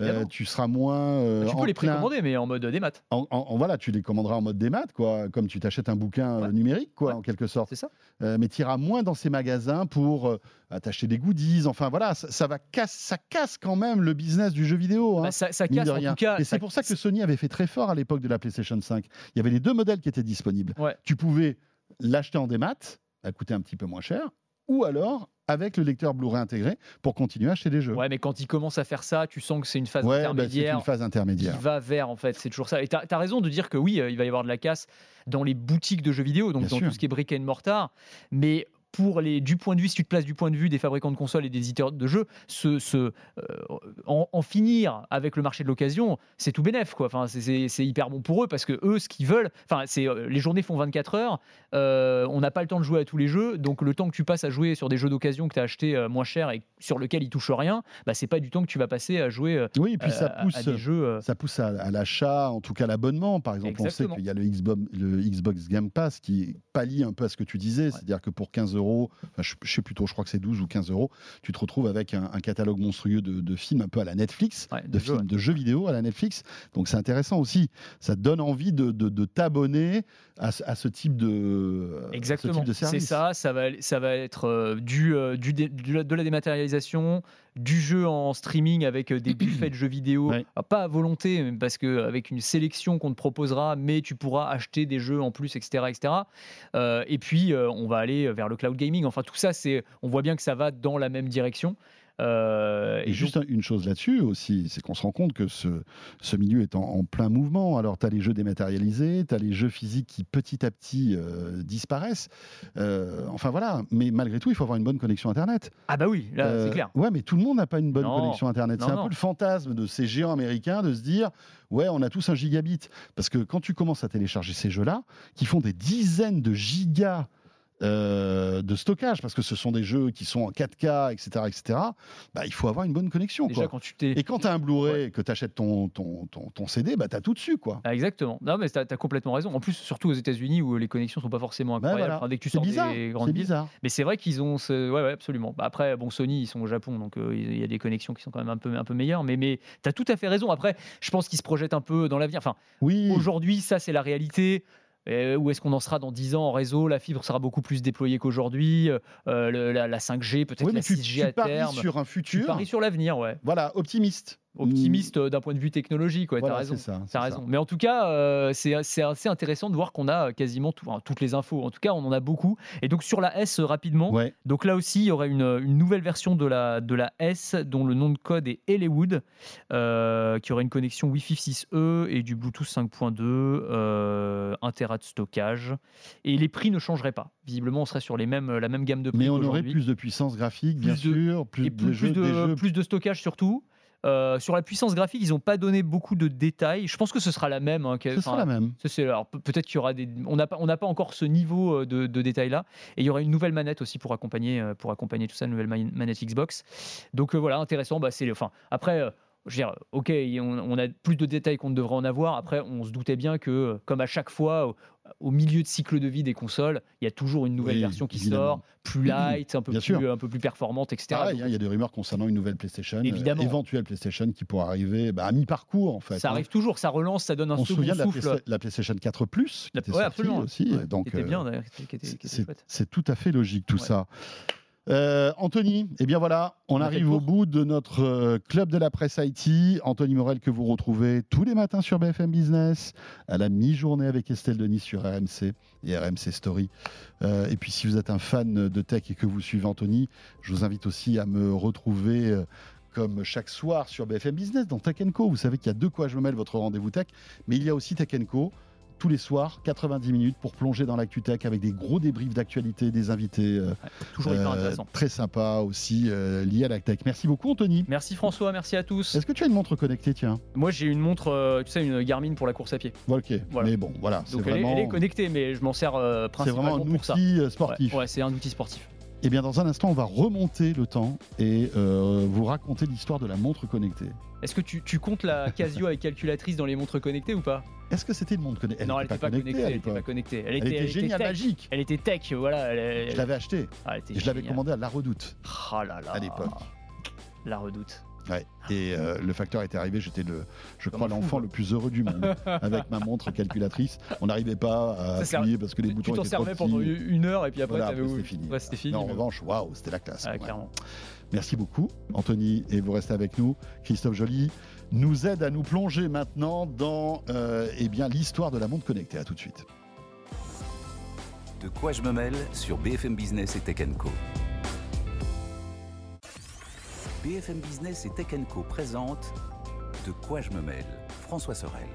euh, tu seras moins... Euh, tu peux les précommander, mais en mode démat. En, en, en, voilà, tu les commanderas en mode démat, quoi, comme tu t'achètes un bouquin ouais. numérique, quoi, ouais. en quelque sorte. C'est ça. Euh, mais tu iras moins dans ces magasins pour euh, t'acheter des goodies, enfin voilà, ça, ça, va casse, ça casse quand même le business du jeu vidéo. Hein, bah, ça, ça casse en tout cas... Et c'est pour ça que ce Sony avait fait très fort à l'époque de la PlayStation cinq. Il y avait les deux modèles qui étaient disponibles. Ouais. Tu pouvais l'acheter en démat, elle coûtait un petit peu moins cher, ou alors avec le lecteur Blu-ray intégré pour continuer à acheter des jeux. Ouais, mais quand ils commencent à faire ça, tu sens que c'est une phase ouais, intermédiaire. Bah c'est une phase intermédiaire. Qui va vers, en fait, c'est toujours ça. Et t'as, t'as raison de dire que oui, il va y avoir de la casse dans les boutiques de jeux vidéo, donc Bien dans sûr. tout ce qui est brick and mortar, mais... Pour les, du point de vue, si tu te places du point de vue des fabricants de consoles et des éditeurs de jeux, se, se, euh, en, en finir avec le marché de l'occasion, c'est tout bénef, quoi. Enfin, c'est, c'est, c'est hyper bon pour eux parce que eux, ce qu'ils veulent, enfin, c'est, les journées font vingt-quatre heures, euh, on n'a pas le temps de jouer à tous les jeux, donc le temps que tu passes à jouer sur des jeux d'occasion que tu as acheté moins cher et sur lequel ils touchent rien, bah, c'est pas du temps que tu vas passer à jouer oui, et puis euh, ça pousse, à des jeux. Euh... Ça pousse à, à l'achat, en tout cas à l'abonnement. Par exemple, Exactement. on sait qu'il y a le Xbox, le Xbox Game Pass qui pallie un peu à ce que tu disais, ouais. c'est-à-dire que pour quinze euros, Enfin, je, je sais plutôt, je crois que c'est douze ou quinze euros, tu te retrouves avec un, un catalogue monstrueux de, de films un peu à la Netflix, ouais, de films, ouais. de jeux vidéo à la Netflix. Donc c'est intéressant aussi, ça te donne envie de, de, de t'abonner à, à ce type de, Exactement. ce type de service. C'est ça, ça va, ça va être euh, du, euh, du dé, de, de la dématérialisation, du jeu en streaming avec des buffets de jeux vidéo, ouais. ah, pas à volonté, parce qu'avec une sélection qu'on te proposera, mais tu pourras acheter des jeux en plus, et cetera et cetera. Euh, et puis euh, on va aller vers le cloud gaming, enfin tout ça, c'est, on voit bien que ça va dans la même direction. Euh, et, et juste donc... une chose là-dessus aussi, c'est qu'on se rend compte que ce, ce milieu est en, en plein mouvement. Alors tu as les jeux dématérialisés, tu as les jeux physiques qui petit à petit euh, disparaissent, euh, enfin voilà, mais malgré tout il faut avoir une bonne connexion internet. Ah bah oui, là euh, c'est clair. Ouais, mais tout le monde n'a pas une bonne non. connexion internet, non, c'est non. un peu le fantasme de ces géants américains de se dire ouais on a tous un gigabit, parce que quand tu commences à télécharger ces jeux-là, qui font des dizaines de gigas Euh, de stockage, parce que ce sont des jeux qui sont en quatre K, et cetera, et cetera, bah, il faut avoir une bonne connexion. Déjà, quoi. Quand tu t'es... Et quand tu as un Blu-ray ouais. que tu achètes ton, ton, ton, ton C D, bah, tu as tout dessus. Quoi. Ah, exactement. Non, mais tu as complètement raison. En plus, surtout aux États-Unis où les connexions ne sont pas forcément incroyables. Bah, voilà. Enfin, dès que tu c'est sors bizarre. Des grandes villes. Mais c'est vrai qu'ils ont. Ce... Ouais, ouais, absolument. Bah, après, bon, Sony, ils sont au Japon, donc il euh, y a des connexions qui sont quand même un peu, un peu meilleures. Mais, mais tu as tout à fait raison. Après, je pense qu'ils se projettent un peu dans l'avenir. Enfin, oui. Aujourd'hui, ça, c'est la réalité. Et où est-ce qu'on en sera dans dix ans en réseau? La fibre sera beaucoup plus déployée qu'aujourd'hui. Euh, le, la, la cinq G, peut-être oui, la tu, six G tu à terme. Tu paries sur un futur. Tu paries sur l'avenir, ouais. Voilà, optimiste. optimiste d'un point de vue technologie, quoi. Voilà, t'as raison. C'est ça, c'est t'as raison. Ça. Mais en tout cas, euh, c'est, c'est assez intéressant de voir qu'on a quasiment tout, enfin, toutes les infos. En tout cas, on en a beaucoup. Et donc sur la S, rapidement. Ouais. Donc là aussi, il y aurait une, une nouvelle version de la de la S dont le nom de code est Hollywood, euh, qui aurait une connexion Wi-Fi six E et du Bluetooth cinq point deux, euh, un téra de stockage. Et les prix ne changeraient pas. Visiblement, on serait sur les mêmes la même gamme de prix. Mais on qu'aujourd'hui. aurait plus de puissance graphique, bien plus de, sûr, plus, et plus, de, jeux, de, des jeux. plus de stockage surtout. Euh, sur la puissance graphique, ils n'ont pas donné beaucoup de détails. Je pense que ce sera la même. Hein, ce sera la même. Ce, c'est, alors, peut-être qu'il y aura des. On n'a pas, on n'a pas encore ce niveau de, de détails là. Et il y aura une nouvelle manette aussi pour accompagner, pour accompagner tout ça, une nouvelle manette Xbox. Donc euh, voilà, intéressant. Bah, c'est, enfin, après. Euh, Je veux dire, ok, on, on a plus de détails qu'on ne devrait en avoir. Après, on se doutait bien que, comme à chaque fois, au, au milieu de cycle de vie des consoles, il y a toujours une nouvelle oui, version qui évidemment. sort, plus light, un peu, plus, un peu plus performante, et cetera. Ah, il y a des rumeurs concernant une nouvelle PlayStation, évidemment. Euh, éventuelle PlayStation qui pourra arriver bah, à mi-parcours, en fait. Ça hein. arrive toujours, ça relance, ça donne un on second souffle. On se souvient de la, P C, la PlayStation quatre Plus, qui la, était ouais, sortie aussi. Ouais, donc, c'était euh, bien, d'ailleurs. Qui était, qui c'est, c'est tout à fait logique, tout ouais. ça. Euh, Anthony, eh bien voilà, on, on arrive au bout de notre euh, club de la presse I T. Anthony Morel que vous retrouvez tous les matins sur B F M Business, à la mi-journée avec Estelle Denis sur R M C et R M C Story. Euh, et puis si vous êtes un fan de tech et que vous suivez Anthony, je vous invite aussi à me retrouver... Euh, comme chaque soir sur B F M Business dans Tech and Co. Vous savez qu'il y a De quoi je me mêle, votre rendez-vous tech, mais il y a aussi Tech and Co tous les soirs, quatre-vingt-dix minutes pour plonger dans l'actu tech avec des gros débriefs d'actualité, des invités euh, ouais, toujours hyper euh, intéressant. Très sympa aussi euh, liés à la tech. Merci beaucoup Anthony. Merci François, merci à tous. Est-ce que tu as une montre connectée tiens ? Moi j'ai une montre, euh, tu sais, une Garmin pour la course à pied. Ok, voilà. Mais bon, voilà. Donc c'est elle, vraiment... est, elle est connectée, mais je m'en sers euh, principalement pour ça. C'est vraiment un outil sportif. Ouais, ouais, c'est un outil sportif. Eh bien, dans un instant, on va remonter le temps et euh, vous raconter l'histoire de la montre connectée. Est-ce que tu, tu comptes la Casio avec calculatrice dans les montres connectées ou pas ? Est-ce que c'était une montre connectée ? Non, elle n'était pas, pas connectée. Elle n'était pas connectée. Elle, elle était, était géniale, magique. Elle était tech, voilà. Elle, je l'avais achetée. Ah, et je l'avais commandée à La Redoute. Ah là là. À l'époque. La Redoute. Ouais. Et euh, le facteur était arrivé, j'étais le, je crois Comment l'enfant fou, le plus heureux du monde avec ma montre calculatrice. On n'arrivait pas à ça appuyer parce que les tu boutons étaient trop petits. Tu t'en servais pendant une heure et puis après, voilà, après c'était fini. Ouais, c'était fini. Non, en mais... revanche, waouh, c'était la classe. Ah, ouais. Merci beaucoup, Anthony, et vous restez avec nous. Christophe Joly nous aide à nous plonger maintenant dans euh, eh bien, l'histoire de la montre connectée. À tout de suite. De quoi je me mêle sur B F M Business et Tech and Co. B F M Business et Tech and Co présente De quoi je me mêle, François Sorel.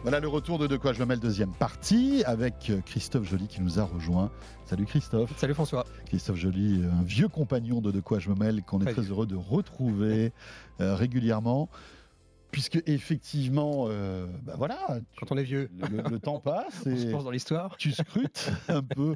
Voilà le retour de De quoi je me mêle, deuxième partie, avec Christophe Joly qui nous a rejoint. Salut Christophe. Salut François. Christophe Joly, un vieux compagnon de De quoi je me mêle qu'on est Salut. très heureux de retrouver euh, régulièrement. Puisque effectivement, euh, bah voilà, tu, quand on est vieux, le, le temps passe et on se plonge dans l'histoire. Tu scrutes un peu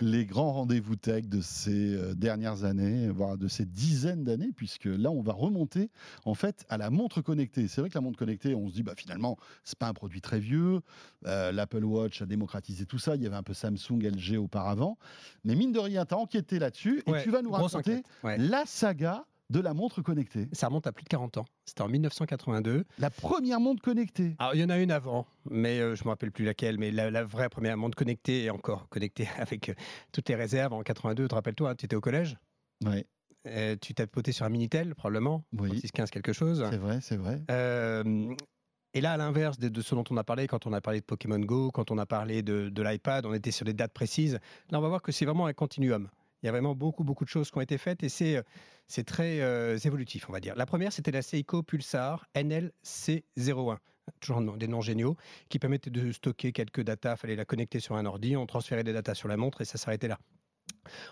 les grands rendez-vous tech de ces dernières années, voire de ces dizaines d'années, puisque là on va remonter en fait à la montre connectée. C'est vrai que la montre connectée, on se dit bah finalement c'est pas un produit très vieux. Euh, L'Apple Watch a démocratisé tout ça. Il y avait un peu Samsung, L G auparavant, mais mine de rien, t'as enquêté là-dessus ouais, et tu vas nous raconter ouais. la saga de la montre connectée. Ça remonte à plus de quarante ans. C'était en dix-neuf cent quatre-vingt-deux. La première montre connectée. Alors, il y en a une avant, mais euh, je ne me rappelle plus laquelle, mais la, la vraie première montre connectée est encore connectée avec euh, toutes les réserves. En quatre-vingt-deux, te rappelles-toi, hein, tu étais au collège ? Oui. Euh, tu tapotais sur un Minitel, probablement. Oui. six quinze quelque chose. C'est vrai, c'est vrai. Euh, et là, à l'inverse de, de ce dont on a parlé, quand on a parlé de Pokémon Go, quand on a parlé de, de l'iPad, on était sur des dates précises. Là, on va voir que c'est vraiment un continuum. Il y a vraiment beaucoup, beaucoup de choses qui ont été faites et c'est, c'est très euh, évolutif, on va dire. La première, c'était la Seiko Pulsar N L C zéro un, toujours des noms géniaux, qui permettait de stocker quelques datas. Il fallait la connecter sur un ordi, on transférait des datas sur la montre et ça s'arrêtait là.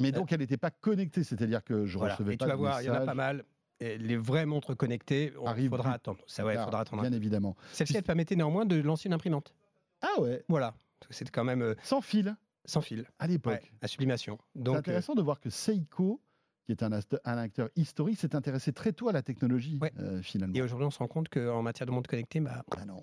Mais donc, euh, elle n'était pas connectée, c'est-à-dire que je ne voilà. recevais et pas de message. Tu vas voir, il y en a pas mal. Et les vraies montres connectées, il faudra attendre. Ça, ouais, ah, faudra attendre. Bien évidemment. Celle-ci, elle permettait néanmoins de lancer une imprimante. Ah ouais. Voilà, c'est quand même... Euh, sans fil. Sans fil. À l'époque. Ouais, à sublimation. Donc, c'est intéressant euh... de voir que Seiko, qui est un, aste- un acteur historique, s'est intéressé très tôt à la technologie, ouais. euh, finalement. Et aujourd'hui, on se rend compte qu'en matière de montre connectée, bah, ah non.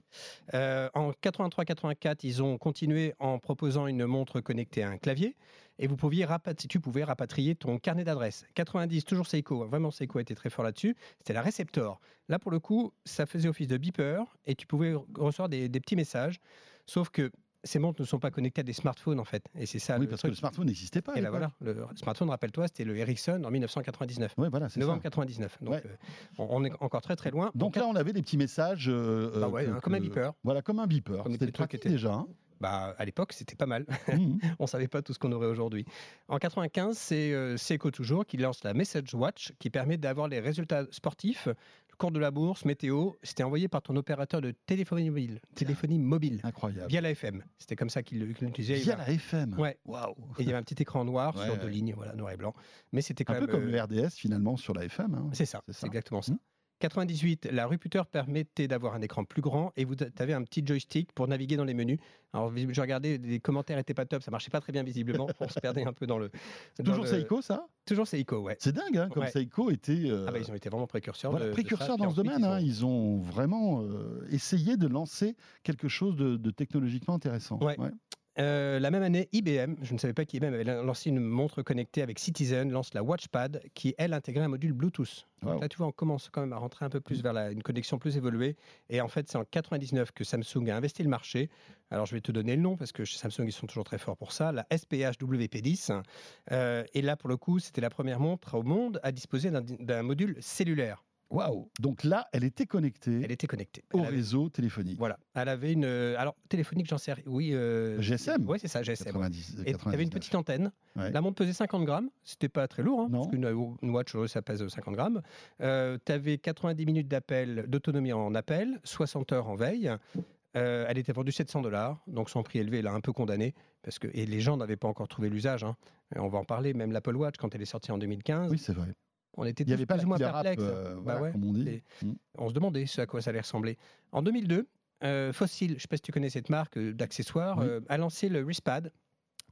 Euh, en quatre-vingt-trois quatre-vingt-quatre, ils ont continué en proposant une montre connectée à un clavier. Et vous pouviez rapat- tu pouvais rapatrier ton carnet d'adresses. quatre-vingt-dix, toujours Seiko. Vraiment, Seiko était très fort là-dessus. C'était la Receptor. Là, pour le coup, ça faisait office de beeper et tu pouvais recevoir des, des petits messages. Sauf que ces montres ne sont pas connectées à des smartphones, en fait. Et c'est ça. Oui, parce truc. que le smartphone n'existait pas. Et là, voilà, le smartphone, rappelle-toi, c'était le Ericsson en mille neuf cent quatre-vingt-dix-neuf. Oui, voilà, c'est novembre ça. quatre-vingt-dix-neuf. Donc, ouais. euh, on est encore très, très loin. Donc en là, quatre... on avait des petits messages. Euh, bah ouais, que, hein, comme un beeper. Voilà, comme un beeper. Comme c'était le truc était... déjà. Hein. Bah, à l'époque, c'était pas mal. Mmh. On ne savait pas tout ce qu'on aurait aujourd'hui. En quatre-vingt-quinze, c'est, euh, c'est Echo toujours qui lance la Message Watch, qui permet d'avoir les résultats sportifs, le cours de la bourse, météo. C'était envoyé par ton opérateur de téléphonie mobile. Téléphonie mobile. Incroyable. Via la F M. C'était comme ça qu'il l'utilisait. Via la F M. Ouais. Waouh. Et il y avait un petit écran noir ouais, sur ouais. deux lignes, voilà, noir et blanc. Mais c'était quand un même, peu comme euh... le R D S finalement sur la F M. Hein. C'est ça. C'est ça. C'est exactement ça. Mmh. quatre-vingt-dix-huit, la rue Puter permettait d'avoir un écran plus grand et vous avez un petit joystick pour naviguer dans les menus. Alors, je regardais, les commentaires n'étaient pas top, ça marchait pas très bien visiblement, on se perdait un peu dans le... Dans toujours le... Seiko, ça ? Toujours Seiko, ouais. C'est dingue, hein, comme ouais. Seiko était... Euh... Ah bah, ils ont été vraiment précurseurs. Voilà, de, précurseurs de ça, dans ce domaine, ils ont, hein, ils ont vraiment euh, essayé de lancer quelque chose de, de technologiquement intéressant. Ouais. ouais. Euh, la même année, I B M, je ne savais pas qu'I B M avait lancé une montre connectée avec Citizen, lance la Watchpad, qui, elle, intégrait un module Bluetooth. Wow. Donc là, tu vois, on commence quand même à rentrer un peu plus vers la, une connexion plus évoluée. Et en fait, c'est en quatre-vingt-dix-neuf que Samsung a investi le marché. Alors, je vais te donner le nom, parce que chez Samsung, ils sont toujours très forts pour ça. La S P H W P dix. Euh, et là, pour le coup, c'était la première montre au monde à disposer d'un, d'un module cellulaire. Waouh! Donc là, elle était connectée. Elle était connectée au avait... réseau téléphonique. Voilà. Elle avait une. Alors, téléphonique, j'en sais rien. Oui. Euh... G S M? Oui, c'est ça, G S M. quatre-vingt-dix, et elle avait une petite antenne. Ouais. La montre pesait cinquante grammes. C'était pas très lourd, hein, parce qu'une une watch, ça pèse cinquante grammes. Euh, tu avais quatre-vingt-dix minutes d'appel, d'autonomie en appel, soixante heures en veille. Euh, elle était vendue sept cents dollars, donc son prix élevé l'a un peu condamné, parce que, et les gens n'avaient pas encore trouvé l'usage. Hein. On va en parler, même l'Apple Watch, quand elle est sortie en deux mille quinze. Oui, c'est vrai. On était tous plus ou moins perplexes. Euh, voilà, bah ouais, comme on, dit. Mmh. on se demandait ce à quoi ça allait ressembler. En deux mille deux, euh, Fossil, je ne sais pas si tu connais cette marque euh, d'accessoires, oui. euh, a lancé le wristpad,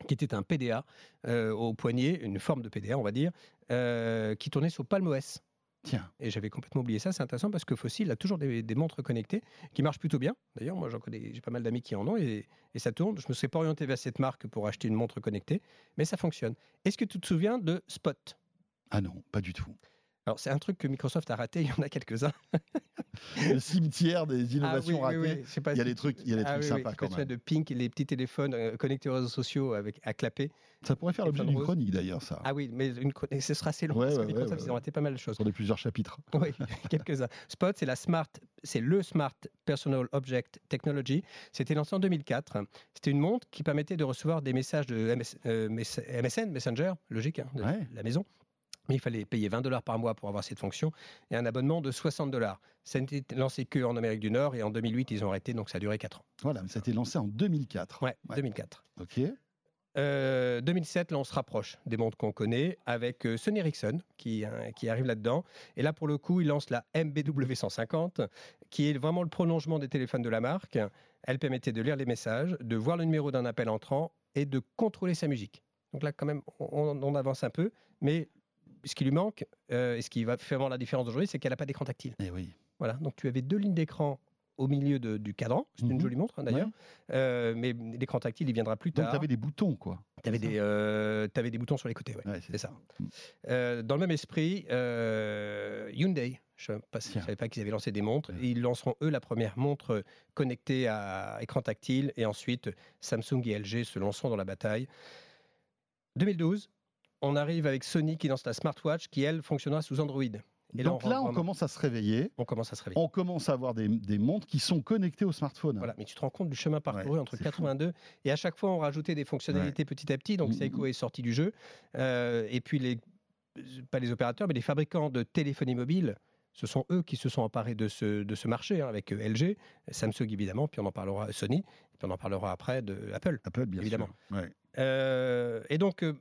qui était un P D A euh, au poignet, une forme de P D A, on va dire, euh, qui tournait sur PalmOS. Tiens. Et j'avais complètement oublié ça, c'est intéressant parce que Fossil a toujours des, des montres connectées qui marchent plutôt bien. D'ailleurs, moi j'en connais, j'ai pas mal d'amis qui en ont et, et ça tourne. Je me serais pas orienté vers cette marque pour acheter une montre connectée, mais ça fonctionne. Est-ce que tu te souviens de Spot ? Ah non, pas du tout. Alors, c'est un truc que Microsoft a raté, il y en a quelques-uns. Le cimetière des innovations ah, oui, ratées. Oui, oui. Il y a des trucs, il y a des ah, trucs oui, sympas oui. quand, quand même. De Pink, les petits téléphones connectés aux réseaux sociaux avec, à clapet. Ça pourrait faire l'objet d'une rose. Chronique d'ailleurs, ça. Ah oui, mais une, ce sera assez long. Ouais, parce ouais, que Microsoft, ouais, ouais. ils ont raté pas mal de choses. Sur des plusieurs chapitres. Oui, quelques-uns. Spot, c'est, la smart, c'est le Smart Personal Object Technology. C'était lancé en deux mille quatre. C'était une montre qui permettait de recevoir des messages de M S, euh, M S N, Messenger, logique, hein, de ouais. la maison. Mais il fallait payer vingt dollars par mois pour avoir cette fonction et un abonnement de soixante dollars. Ça n'était lancé qu'en Amérique du Nord et en deux mille huit, ils ont arrêté, donc ça a duré quatre ans. Voilà, mais ça a été lancé en deux mille quatre. Ouais, ouais. deux mille quatre. OK. Euh, deux mille sept, là, on se rapproche des montres qu'on connaît avec euh, Sony Ericsson qui, hein, qui arrive là-dedans. Et là, pour le coup, il lance la M B W cent cinquante qui est vraiment le prolongement des téléphones de la marque. Elle permettait de lire les messages, de voir le numéro d'un appel entrant et de contrôler sa musique. Donc là, quand même, on, on avance un peu, mais... Ce qui lui manque, euh, et ce qui va faire vraiment la différence aujourd'hui, c'est qu'elle n'a pas d'écran tactile. Et oui. Voilà, donc tu avais deux lignes d'écran au milieu de, du cadran. C'est mmh. une jolie montre, hein, d'ailleurs. Ouais. Euh, mais l'écran tactile, il viendra plus tard. Donc, tu avais des boutons, quoi. Tu avais des, euh, des boutons sur les côtés, ouais. ouais c'est, c'est ça. ça. Euh, dans le même esprit, euh, Hyundai. Je ne savais pas qu'ils avaient lancé des montres. Ouais. Ils lanceront, eux, la première montre connectée à écran tactile. Et ensuite, Samsung et L G se lanceront dans la bataille. deux mille douze. On arrive avec Sony qui lance la smartwatch qui, elle, fonctionnera sous Android. Et donc là, on, là, on vraiment... commence à se réveiller. On commence à se réveiller. On commence à avoir des, des montres qui sont connectées au smartphone. Voilà, mais tu te rends compte du chemin parcouru ouais, entre quatre-vingt-deux fou. Et à chaque fois, on rajoutait des fonctionnalités ouais. petit à petit. Donc, Seiko est sorti du jeu. Euh, et puis, les, pas les opérateurs, mais les fabricants de téléphonie mobile, ce sont eux qui se sont emparés de ce, de ce marché, hein, avec L G, Samsung évidemment, puis on en parlera Sony, puis on en parlera après de Apple. Apple, bien évidemment. sûr. Ouais. Euh, et donc... Euh,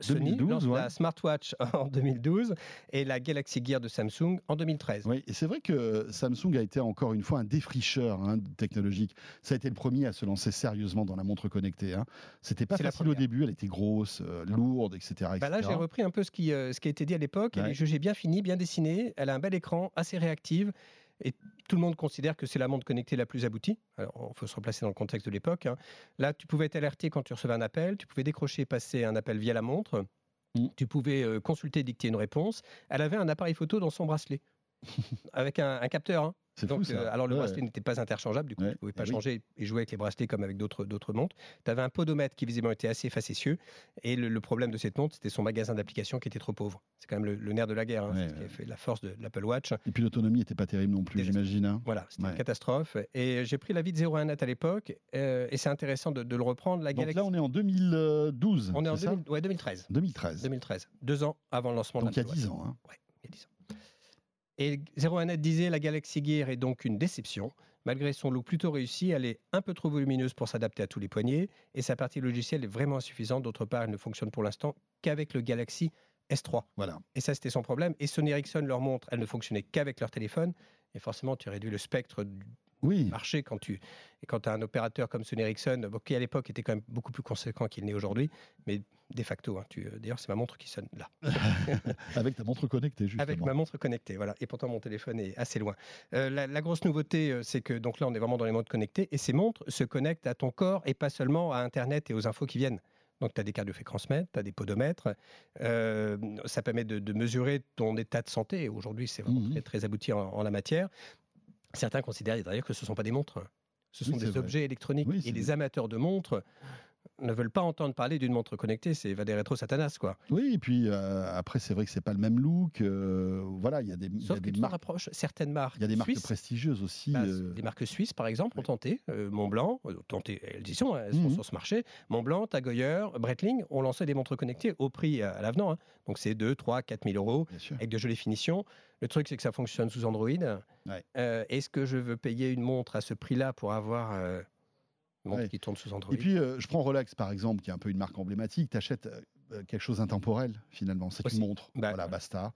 Sony lance ouais. la Smartwatch en deux mille douze et la Galaxy Gear de Samsung en deux mille treize. Oui, et c'est vrai que Samsung a été encore une fois un défricheur hein, technologique. Ça a été le premier à se lancer sérieusement dans la montre connectée. Hein. C'était pas c'est facile au début, elle était grosse, euh, lourde, et cetera, et cetera. Bah là, j'ai repris un peu ce qui, euh, ce qui a été dit à l'époque. Ouais. Elle est jugée bien finie, bien dessinée. Elle a un bel écran, assez réactive. Et tout le monde considère que c'est la montre connectée la plus aboutie. Alors, il faut se replacer dans le contexte de l'époque. Hein. Là, tu pouvais être alerté quand tu recevais un appel. Tu pouvais décrocher et passer un appel via la montre. Mmh. Tu pouvais euh, consulter et dicter une réponse. Elle avait un appareil photo dans son bracelet. Avec un, un capteur. Hein. C'est donc, fou, ça. Euh, alors le ouais, bracelet ouais. n'était pas interchangeable, du coup ouais. tu ne pouvais pas et changer oui. et jouer avec les bracelets comme avec d'autres, d'autres montres. Tu avais un podomètre qui visiblement était assez facétieux, et le, le problème de cette montre, c'était son magasin d'applications qui était trop pauvre. C'est quand même le, le nerf de la guerre, hein. ouais, c'est ouais. ce qui a fait la force de, de l'Apple Watch. Et puis l'autonomie n'était pas terrible non plus, Déjà, j'imagine. Hein. Voilà, c'était ouais. une catastrophe. Et j'ai pris l'avis de zéro un net à l'époque, euh, et c'est intéressant de, de le reprendre. La donc Galaxy... là, on est en deux mille douze, on est en deux mille... ouais, deux mille treize. deux mille treize. deux mille treize. Deux ans avant le lancement donc, de l'Apple Watch. Donc il y a dix ans. Hein. Ouais, il y a dix ans. Et zéro un net disait, la Galaxy Gear est donc une déception. Malgré son look plutôt réussi, elle est un peu trop volumineuse pour s'adapter à tous les poignets, et sa partie logicielle est vraiment insuffisante. D'autre part, elle ne fonctionne pour l'instant qu'avec le Galaxy S trois. Voilà. Et ça, c'était son problème. Et Sony Ericsson leur montre, elle ne fonctionnait qu'avec leur téléphone. Et forcément, tu réduis le spectre du oui. marché quand tu et quand tu as un opérateur comme Sony Ericsson, qui à l'époque était quand même beaucoup plus conséquent qu'il n'est aujourd'hui, mais de facto, hein, tu, d'ailleurs c'est ma montre qui sonne là. Avec ta montre connectée, justement. Avec ma montre connectée, voilà. Et pourtant mon téléphone est assez loin. Euh, la, la grosse nouveauté, c'est que donc là on est vraiment dans les montres connectées, et ces montres se connectent à ton corps et pas seulement à Internet et aux infos qui viennent. Donc, tu as des cardiofréquencemètres, tu as des podomètres. Euh, ça permet de, de mesurer ton état de santé. Aujourd'hui, c'est vraiment mmh. très, très abouti en, en la matière. Certains considèrent d'ailleurs que ce ne sont pas des montres. Ce sont oui, des vrai. objets électroniques. Oui, et les vrai. amateurs de montres ne veulent pas entendre parler d'une montre connectée. C'est va des rétro-satanas, quoi. Oui, et puis euh, après, c'est vrai que ce n'est pas le même look. Euh, voilà, il y a des, Sauf y a que des marques... rapproches, certaines marques. Il y a des marques suisses, prestigieuses aussi. Bah, euh... Des marques suisses, par exemple, ouais. ont tenté. Euh, Montblanc, euh, tenté, elles y sont, hein, elles sont mm-hmm. sur ce marché. Montblanc, Tag Heuer, Breitling ont lancé des montres connectées au prix à l'avenant. Hein. Donc, c'est deux, trois, quatre mille euros, avec de jolies finitions. Le truc, c'est que ça fonctionne sous Android. Ouais. Euh, est-ce que je veux payer une montre à ce prix-là pour avoir... Euh, montre ouais. qui tourne sous Android. Et puis, euh, je prends Rolex, par exemple, qui est un peu une marque emblématique. Tu achètes euh, quelque chose d'intemporel, finalement. C'est Aussi. une montre, bah, voilà, basta.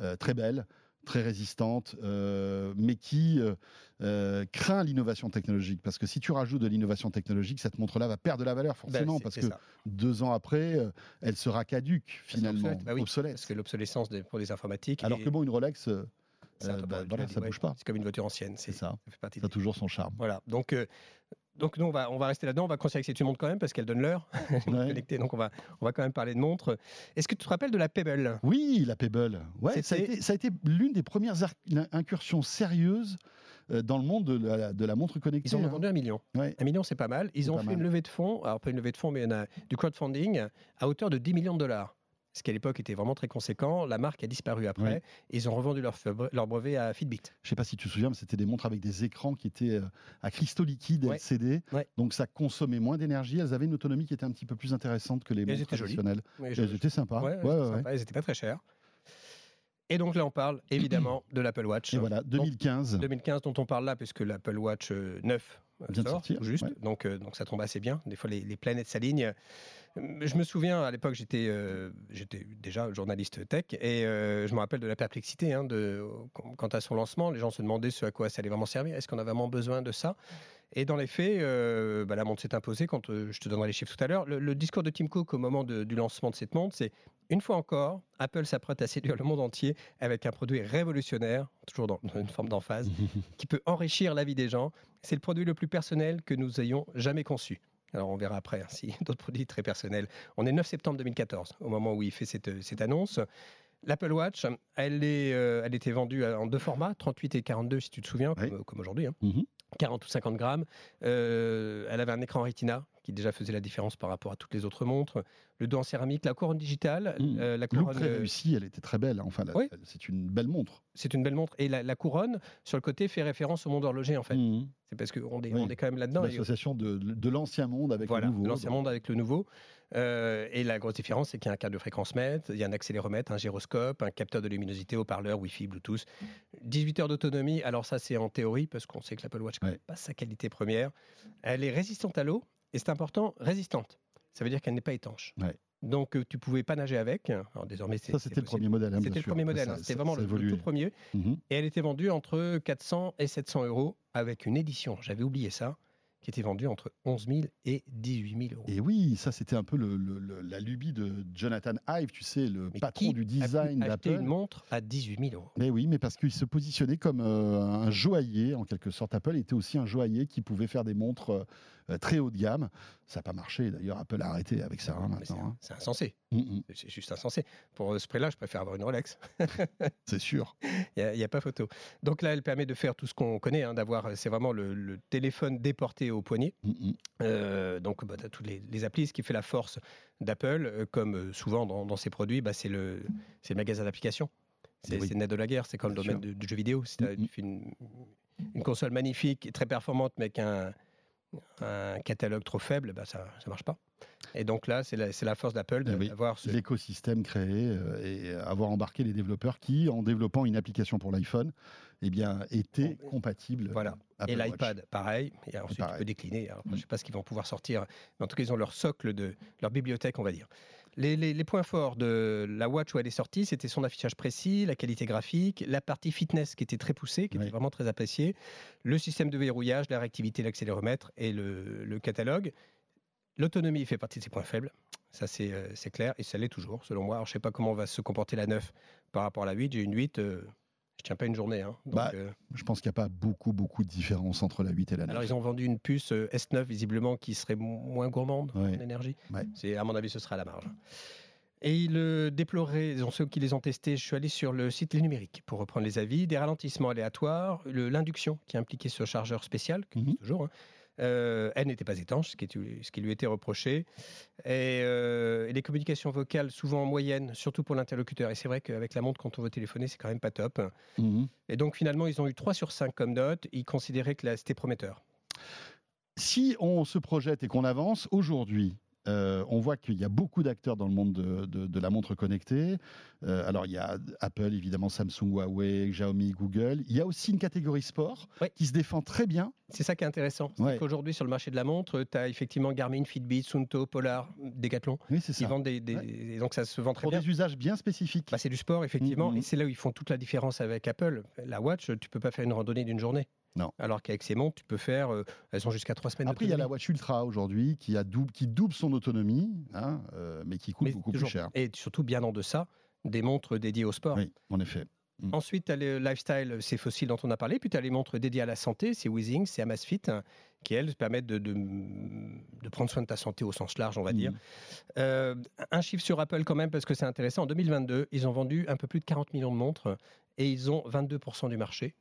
Euh, très belle, très résistante, euh, mais qui euh, euh, craint l'innovation technologique. Parce que si tu rajoutes de l'innovation technologique, cette montre-là va perdre de la valeur, forcément. Bah, c'est, parce c'est que ça. deux ans après, euh, elle sera caduque, finalement, obsolète. Bah oui, obsolète. Parce que l'obsolescence des, pour les informatiques... Alors est... que bon, une Rolex... Euh, c'est euh, bah, voilà, ça ouais, bouge pas. C'est comme une voiture ancienne. C'est, c'est ça. Ça fait partie ça a des... toujours son charme. Voilà, donc... Euh, Donc nous, on va, on va rester là-dedans, on va considérer que c'est une montre quand même, parce qu'elle donne l'heure, ouais. donc on va, on va quand même parler de montre. Est-ce que tu te rappelles de la Pebble ? Oui, la Pebble, ouais, ça, a été, ça a été l'une des premières ar- incursions sérieuses dans le monde de la, de la montre connectée. Ils ont hein. vendu un million, ouais. un million c'est pas mal, ils c'est ont fait mal. une levée de fonds, alors pas une levée de fonds, mais on a du crowdfunding à hauteur de dix millions de dollars. Ce qui à l'époque était vraiment très conséquent. La marque a disparu après. Oui. Et ils ont revendu leur, leur brevet à Fitbit. Je ne sais pas si tu te souviens, mais c'était des montres avec des écrans qui étaient à cristaux liquides ouais. L C D. Ouais. Donc ça consommait moins d'énergie. Elles avaient une autonomie qui était un petit peu plus intéressante que les montres traditionnelles. Oui, elles étaient sympas. Ouais, ouais, ouais. sympa. Elles n'étaient pas très chères. Et donc là, on parle évidemment de l'Apple Watch. Et voilà, deux mille quinze. Donc, deux mille quinze dont on parle là, puisque l'Apple Watch neuf vient de sortir, juste. Ouais. Donc, euh, donc ça tombe assez bien. Des fois, les, les planètes s'alignent. Je me souviens, à l'époque, j'étais, euh, j'étais déjà journaliste tech, et euh, je me rappelle de la perplexité hein, de, quant à son lancement. Les gens se demandaient ce à quoi ça allait vraiment servir. Est-ce qu'on a vraiment besoin de ça ? Et dans les faits, euh, bah, la montre s'est imposée. Quand euh, je te donnerai les chiffres tout à l'heure, le, le discours de Tim Cook au moment de, du lancement de cette montre, c'est une fois encore, Apple s'apprête à séduire le monde entier avec un produit révolutionnaire, toujours dans une forme d'emphase, qui peut enrichir la vie des gens. C'est le produit le plus personnel que nous ayons jamais conçu. Alors on verra après hein, si d'autres produits très personnels. On est neuf septembre deux mille quatorze, au moment où il fait cette, cette annonce. L'Apple Watch, elle, est, euh, elle était vendue en deux formats, trente-huit et quarante-deux si tu te souviens, oui. comme, comme aujourd'hui. Hein. Mm-hmm. quarante ou cinquante grammes. Euh, elle avait un écran Retina qui déjà faisait la différence par rapport à toutes les autres montres. Le dos en céramique, la couronne digitale. Mmh. Euh, la couronne très réussie, elle était très belle. Hein. Enfin, la, oui. C'est une belle montre. C'est une belle montre. Et la, la couronne, sur le côté, fait référence au monde horloger, en fait. Mmh. C'est parce qu'on est, oui. on est quand même là-dedans. C'est l'association de, de l'ancien monde avec voilà, le nouveau. L'ancien donc. monde avec le nouveau. Euh, et la grosse différence, c'est qu'il y a un cardiofréquencemètre, il y a un accéléromètre, un gyroscope, un capteur de luminosité, haut-parleur, Wi-Fi, Bluetooth. dix-huit heures d'autonomie. Alors ça, c'est en théorie, parce qu'on sait que l'Apple Watch n'a ouais. pas sa qualité première. Elle est résistante à l'eau. Et c'est important, résistante. Ça veut dire qu'elle n'est pas étanche. Ouais. Donc, euh, tu ne pouvais pas nager avec. Alors, désormais, c'est, ça, c'était c'est le premier modèle. Hein, c'était le sûr. premier modèle. Ça, hein. C'était ça, vraiment ça, ça le, le tout premier. Mm-hmm. Et elle était vendue entre quatre cents et sept cents euros avec une édition. J'avais oublié ça. qui était vendu entre onze mille et dix-huit mille euros. Et oui, ça c'était un peu le, le, la lubie de Jonathan Ive, tu sais, le mais patron du design d'Apple. Acheter une montre à dix-huit mille euros. Mais oui, mais parce qu'il se positionnait comme euh, un joaillier, en quelque sorte. Apple était aussi un joaillier qui pouvait faire des montres euh, très haut de gamme. Ça n'a pas marché, d'ailleurs, Apple a arrêté avec ça hein, maintenant. C'est, hein. c'est insensé. Mm-hmm. C'est juste insensé. Pour ce prix-là, je préfère avoir une Rolex. C'est sûr. Il n'y a, a pas photo. Donc là, elle permet de faire tout ce qu'on connaît, hein, d'avoir, c'est vraiment le, le téléphone déporté au poignet. Mm-hmm. Euh, donc, bah, t'as toutes les, les applis, ce qui fait la force d'Apple, euh, comme souvent dans, dans ses produits, bah, c'est, le, c'est le magasin d'applications. C'est, oui. c'est le nerf de la guerre, c'est comme Bien le domaine du, du jeu vidéo. Si t'as mm-hmm. une, une console magnifique et très performante, mais qu'un un catalogue trop faible, bah ça ne marche pas. Et donc là, c'est la, c'est la force d'Apple d'avoir oui, ce... l'écosystème créé et avoir embarqué les développeurs qui, en développant une application pour l'iPhone, eh bien, étaient compatibles. Voilà. Apple et l'iPad, Watch. pareil. Et ensuite, pareil. tu peux décliner. Alors, mmh. Je ne sais pas ce qu'ils vont pouvoir sortir, mais en tout cas, ils ont leur socle, de leur bibliothèque, on va dire. Les, les, les points forts de la Watch où elle est sortie, c'était son affichage précis, la qualité graphique, la partie fitness qui était très poussée, qui oui. était vraiment très appréciée, le système de verrouillage, la réactivité, l'accéléromètre et le, le catalogue. L'autonomie fait partie de ses points faibles, ça c'est, euh, c'est clair, et ça l'est toujours, selon moi. Alors, je ne sais pas comment va se comporter la neuf par rapport à la huit, j'ai une huit... Euh Je ne tiens pas une journée. Hein. Donc, bah, euh... Je pense qu'il n'y a pas beaucoup, beaucoup de différence entre la huit et la neuf. Alors, ils ont vendu une puce euh, S neuf, visiblement, qui serait m- moins gourmande ouais. en énergie. Ouais. C'est, à mon avis, ce sera à la marge. Et ils le déploraient, ceux qui les ont testés, je suis allé sur le site Les Numériques pour reprendre les avis, des ralentissements aléatoires, le, l'induction qui impliquait ce chargeur spécial, que mm-hmm. toujours, hein. Euh, elle n'était pas étanche, ce qui, est, ce qui lui était reproché. Et, euh, et les communications vocales, souvent en moyenne, surtout pour l'interlocuteur. Et c'est vrai qu'avec la montre, quand on veut téléphoner, c'est quand même pas top. Mmh. Et donc, finalement, ils ont eu trois sur cinq comme note. Ils considéraient que là, c'était prometteur. Si on se projette et qu'on avance, aujourd'hui, Euh, on voit qu'il y a beaucoup d'acteurs dans le monde de, de, de la montre connectée. Euh, alors, il y a Apple, évidemment, Samsung, Huawei, Xiaomi, Google. Il y a aussi une catégorie sport oui. qui se défend très bien. C'est ça qui est intéressant. Ouais. C'est qu'aujourd'hui, sur le marché de la montre, tu as effectivement Garmin, Fitbit, Suunto, Polar, Decathlon. Oui, c'est ça. Ils vendent des, des... Ouais. Donc, ça se vend très Pour bien. Pour des usages bien spécifiques. Bah, c'est du sport, effectivement. Mmh, mmh. Et c'est là où ils font toute la différence avec Apple. La Watch, tu ne peux pas faire une randonnée d'une journée. Non. Alors qu'avec ces montres, tu peux faire, euh, elles sont jusqu'à trois semaines. Après, il y a la Watch Ultra aujourd'hui qui, a dou- qui double son autonomie, hein, euh, mais qui coûte mais beaucoup toujours, plus cher. Et surtout, bien en deçà, des montres dédiées au sport. Oui, en effet. Mmh. Ensuite, tu as le lifestyle, c'est Fossil dont on a parlé, puis tu as les montres dédiées à la santé, c'est Withings, c'est Amazfit, hein, qui elles permettent de, de, de prendre soin de ta santé au sens large, on va mmh. dire. Euh, un chiffre sur Apple quand même, parce que c'est intéressant. En deux mille vingt-deux, ils ont vendu un peu plus de quarante millions de montres et ils ont vingt-deux pour cent du marché.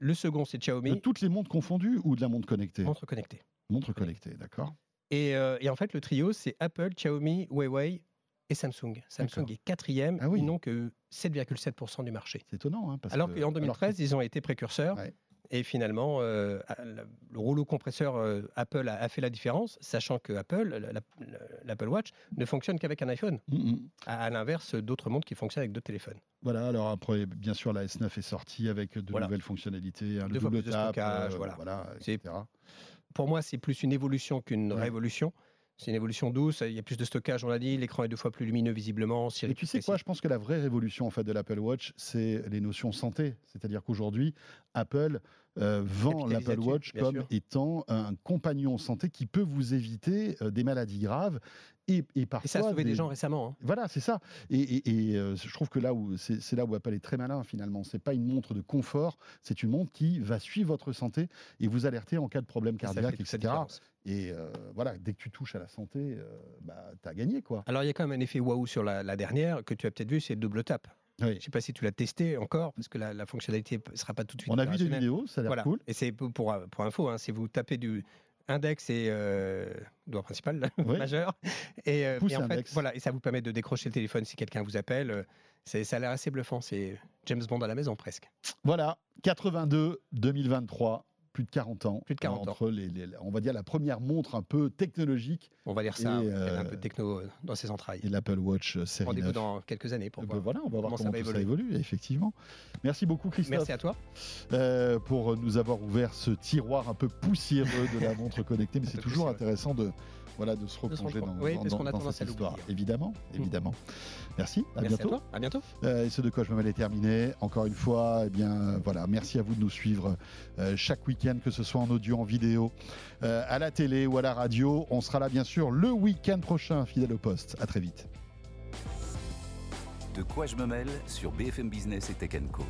Le second, c'est Xiaomi. De toutes les montres confondues ou de la montre connectée ? Montre connectée. Montre connectée, d'accord. Et, euh, et en fait, le trio, c'est Apple, Xiaomi, Huawei et Samsung. Samsung d'accord. est quatrième, ah oui. ils n'ont que sept virgule sept pour cent du marché. C'est étonnant. Hein, parce alors que, qu'en deux mille treize, alors ils ont été précurseurs. Ouais. Et finalement, euh, le rouleau compresseur euh, Apple a, a fait la différence, sachant que Apple, la, la, l'Apple Watch, ne fonctionne qu'avec un iPhone. Mm-hmm. À, à l'inverse d'autres montres qui fonctionnent avec deux téléphones. Voilà, alors après, bien sûr, la S neuf est sortie avec de voilà. nouvelles fonctionnalités, hein, le deux double fois tap, de stockage, euh, voilà. voilà et cetera. C'est, pour moi, c'est plus une évolution qu'une ouais. révolution. C'est une évolution douce, il y a plus de stockage, on l'a dit, l'écran est deux fois plus lumineux visiblement. Et tu sais quoi, je pense que la vraie révolution en fait, de l'Apple Watch, c'est les notions santé. C'est-à-dire qu'aujourd'hui, Apple euh, vend l'Apple Watch comme sûr. étant un compagnon santé qui peut vous éviter euh, des maladies graves. Et, et, parfois, et ça a sauvé des, des gens récemment. Hein. Voilà, c'est ça. Et, et, et euh, je trouve que là où, c'est, c'est là où Apple est très malin finalement. C'est pas une montre de confort, c'est une montre qui va suivre votre santé et vous alerter en cas de problème cardiaque, et cetera. Et euh, voilà, dès que tu touches à la santé, euh, bah, t'as gagné, quoi. Alors, il y a quand même un effet waouh sur la, la dernière, que tu as peut-être vu, c'est le double tap. Oui. Je ne sais pas si tu l'as testé encore, parce que la, la fonctionnalité ne sera pas tout de suite. On a vu des vidéos, ça a l'air voilà. cool. Et c'est pour, pour, pour info, hein, si vous tapez du index et euh, doigt principal, là, oui. majeur, et, euh, et, en fait, voilà, et ça vous permet de décrocher le téléphone si quelqu'un vous appelle. C'est, ça a l'air assez bluffant, c'est James Bond à la maison, presque. Voilà, quatre-vingt-deux, deux mille vingt-trois Plus de quarante ans. Plus de quarante ans. Entre les, les, on va dire la première montre un peu technologique. On va lire ça, et, euh, un peu de techno dans ses entrailles. Et l'Apple Watch série neuf. Dans quelques années pour voir. Ben voilà, on va voir comment, comment ça, va évoluer. ça évolue, effectivement. Merci beaucoup, Christophe. Merci à toi. Euh, pour nous avoir ouvert ce tiroir un peu poussiéreux de la montre connectée. Mais c'est toujours poussière. intéressant de, voilà, de se replonger de dans, oui, dans, parce qu'on a dans tendance cette à l'oublier. Histoire. Évidemment, évidemment. Mmh. Merci, à merci bientôt. À, toi. à bientôt. Euh, et ce De quoi je me mêle est terminé. Encore une fois, eh bien, voilà, merci à vous de nous suivre euh, chaque week-end. week-end, que ce soit en audio, en vidéo, euh, à la télé ou à la radio. On sera là bien sûr le week-end prochain, fidèle au poste. À très vite. De quoi je me mêle sur B F M Business et Tech and Co.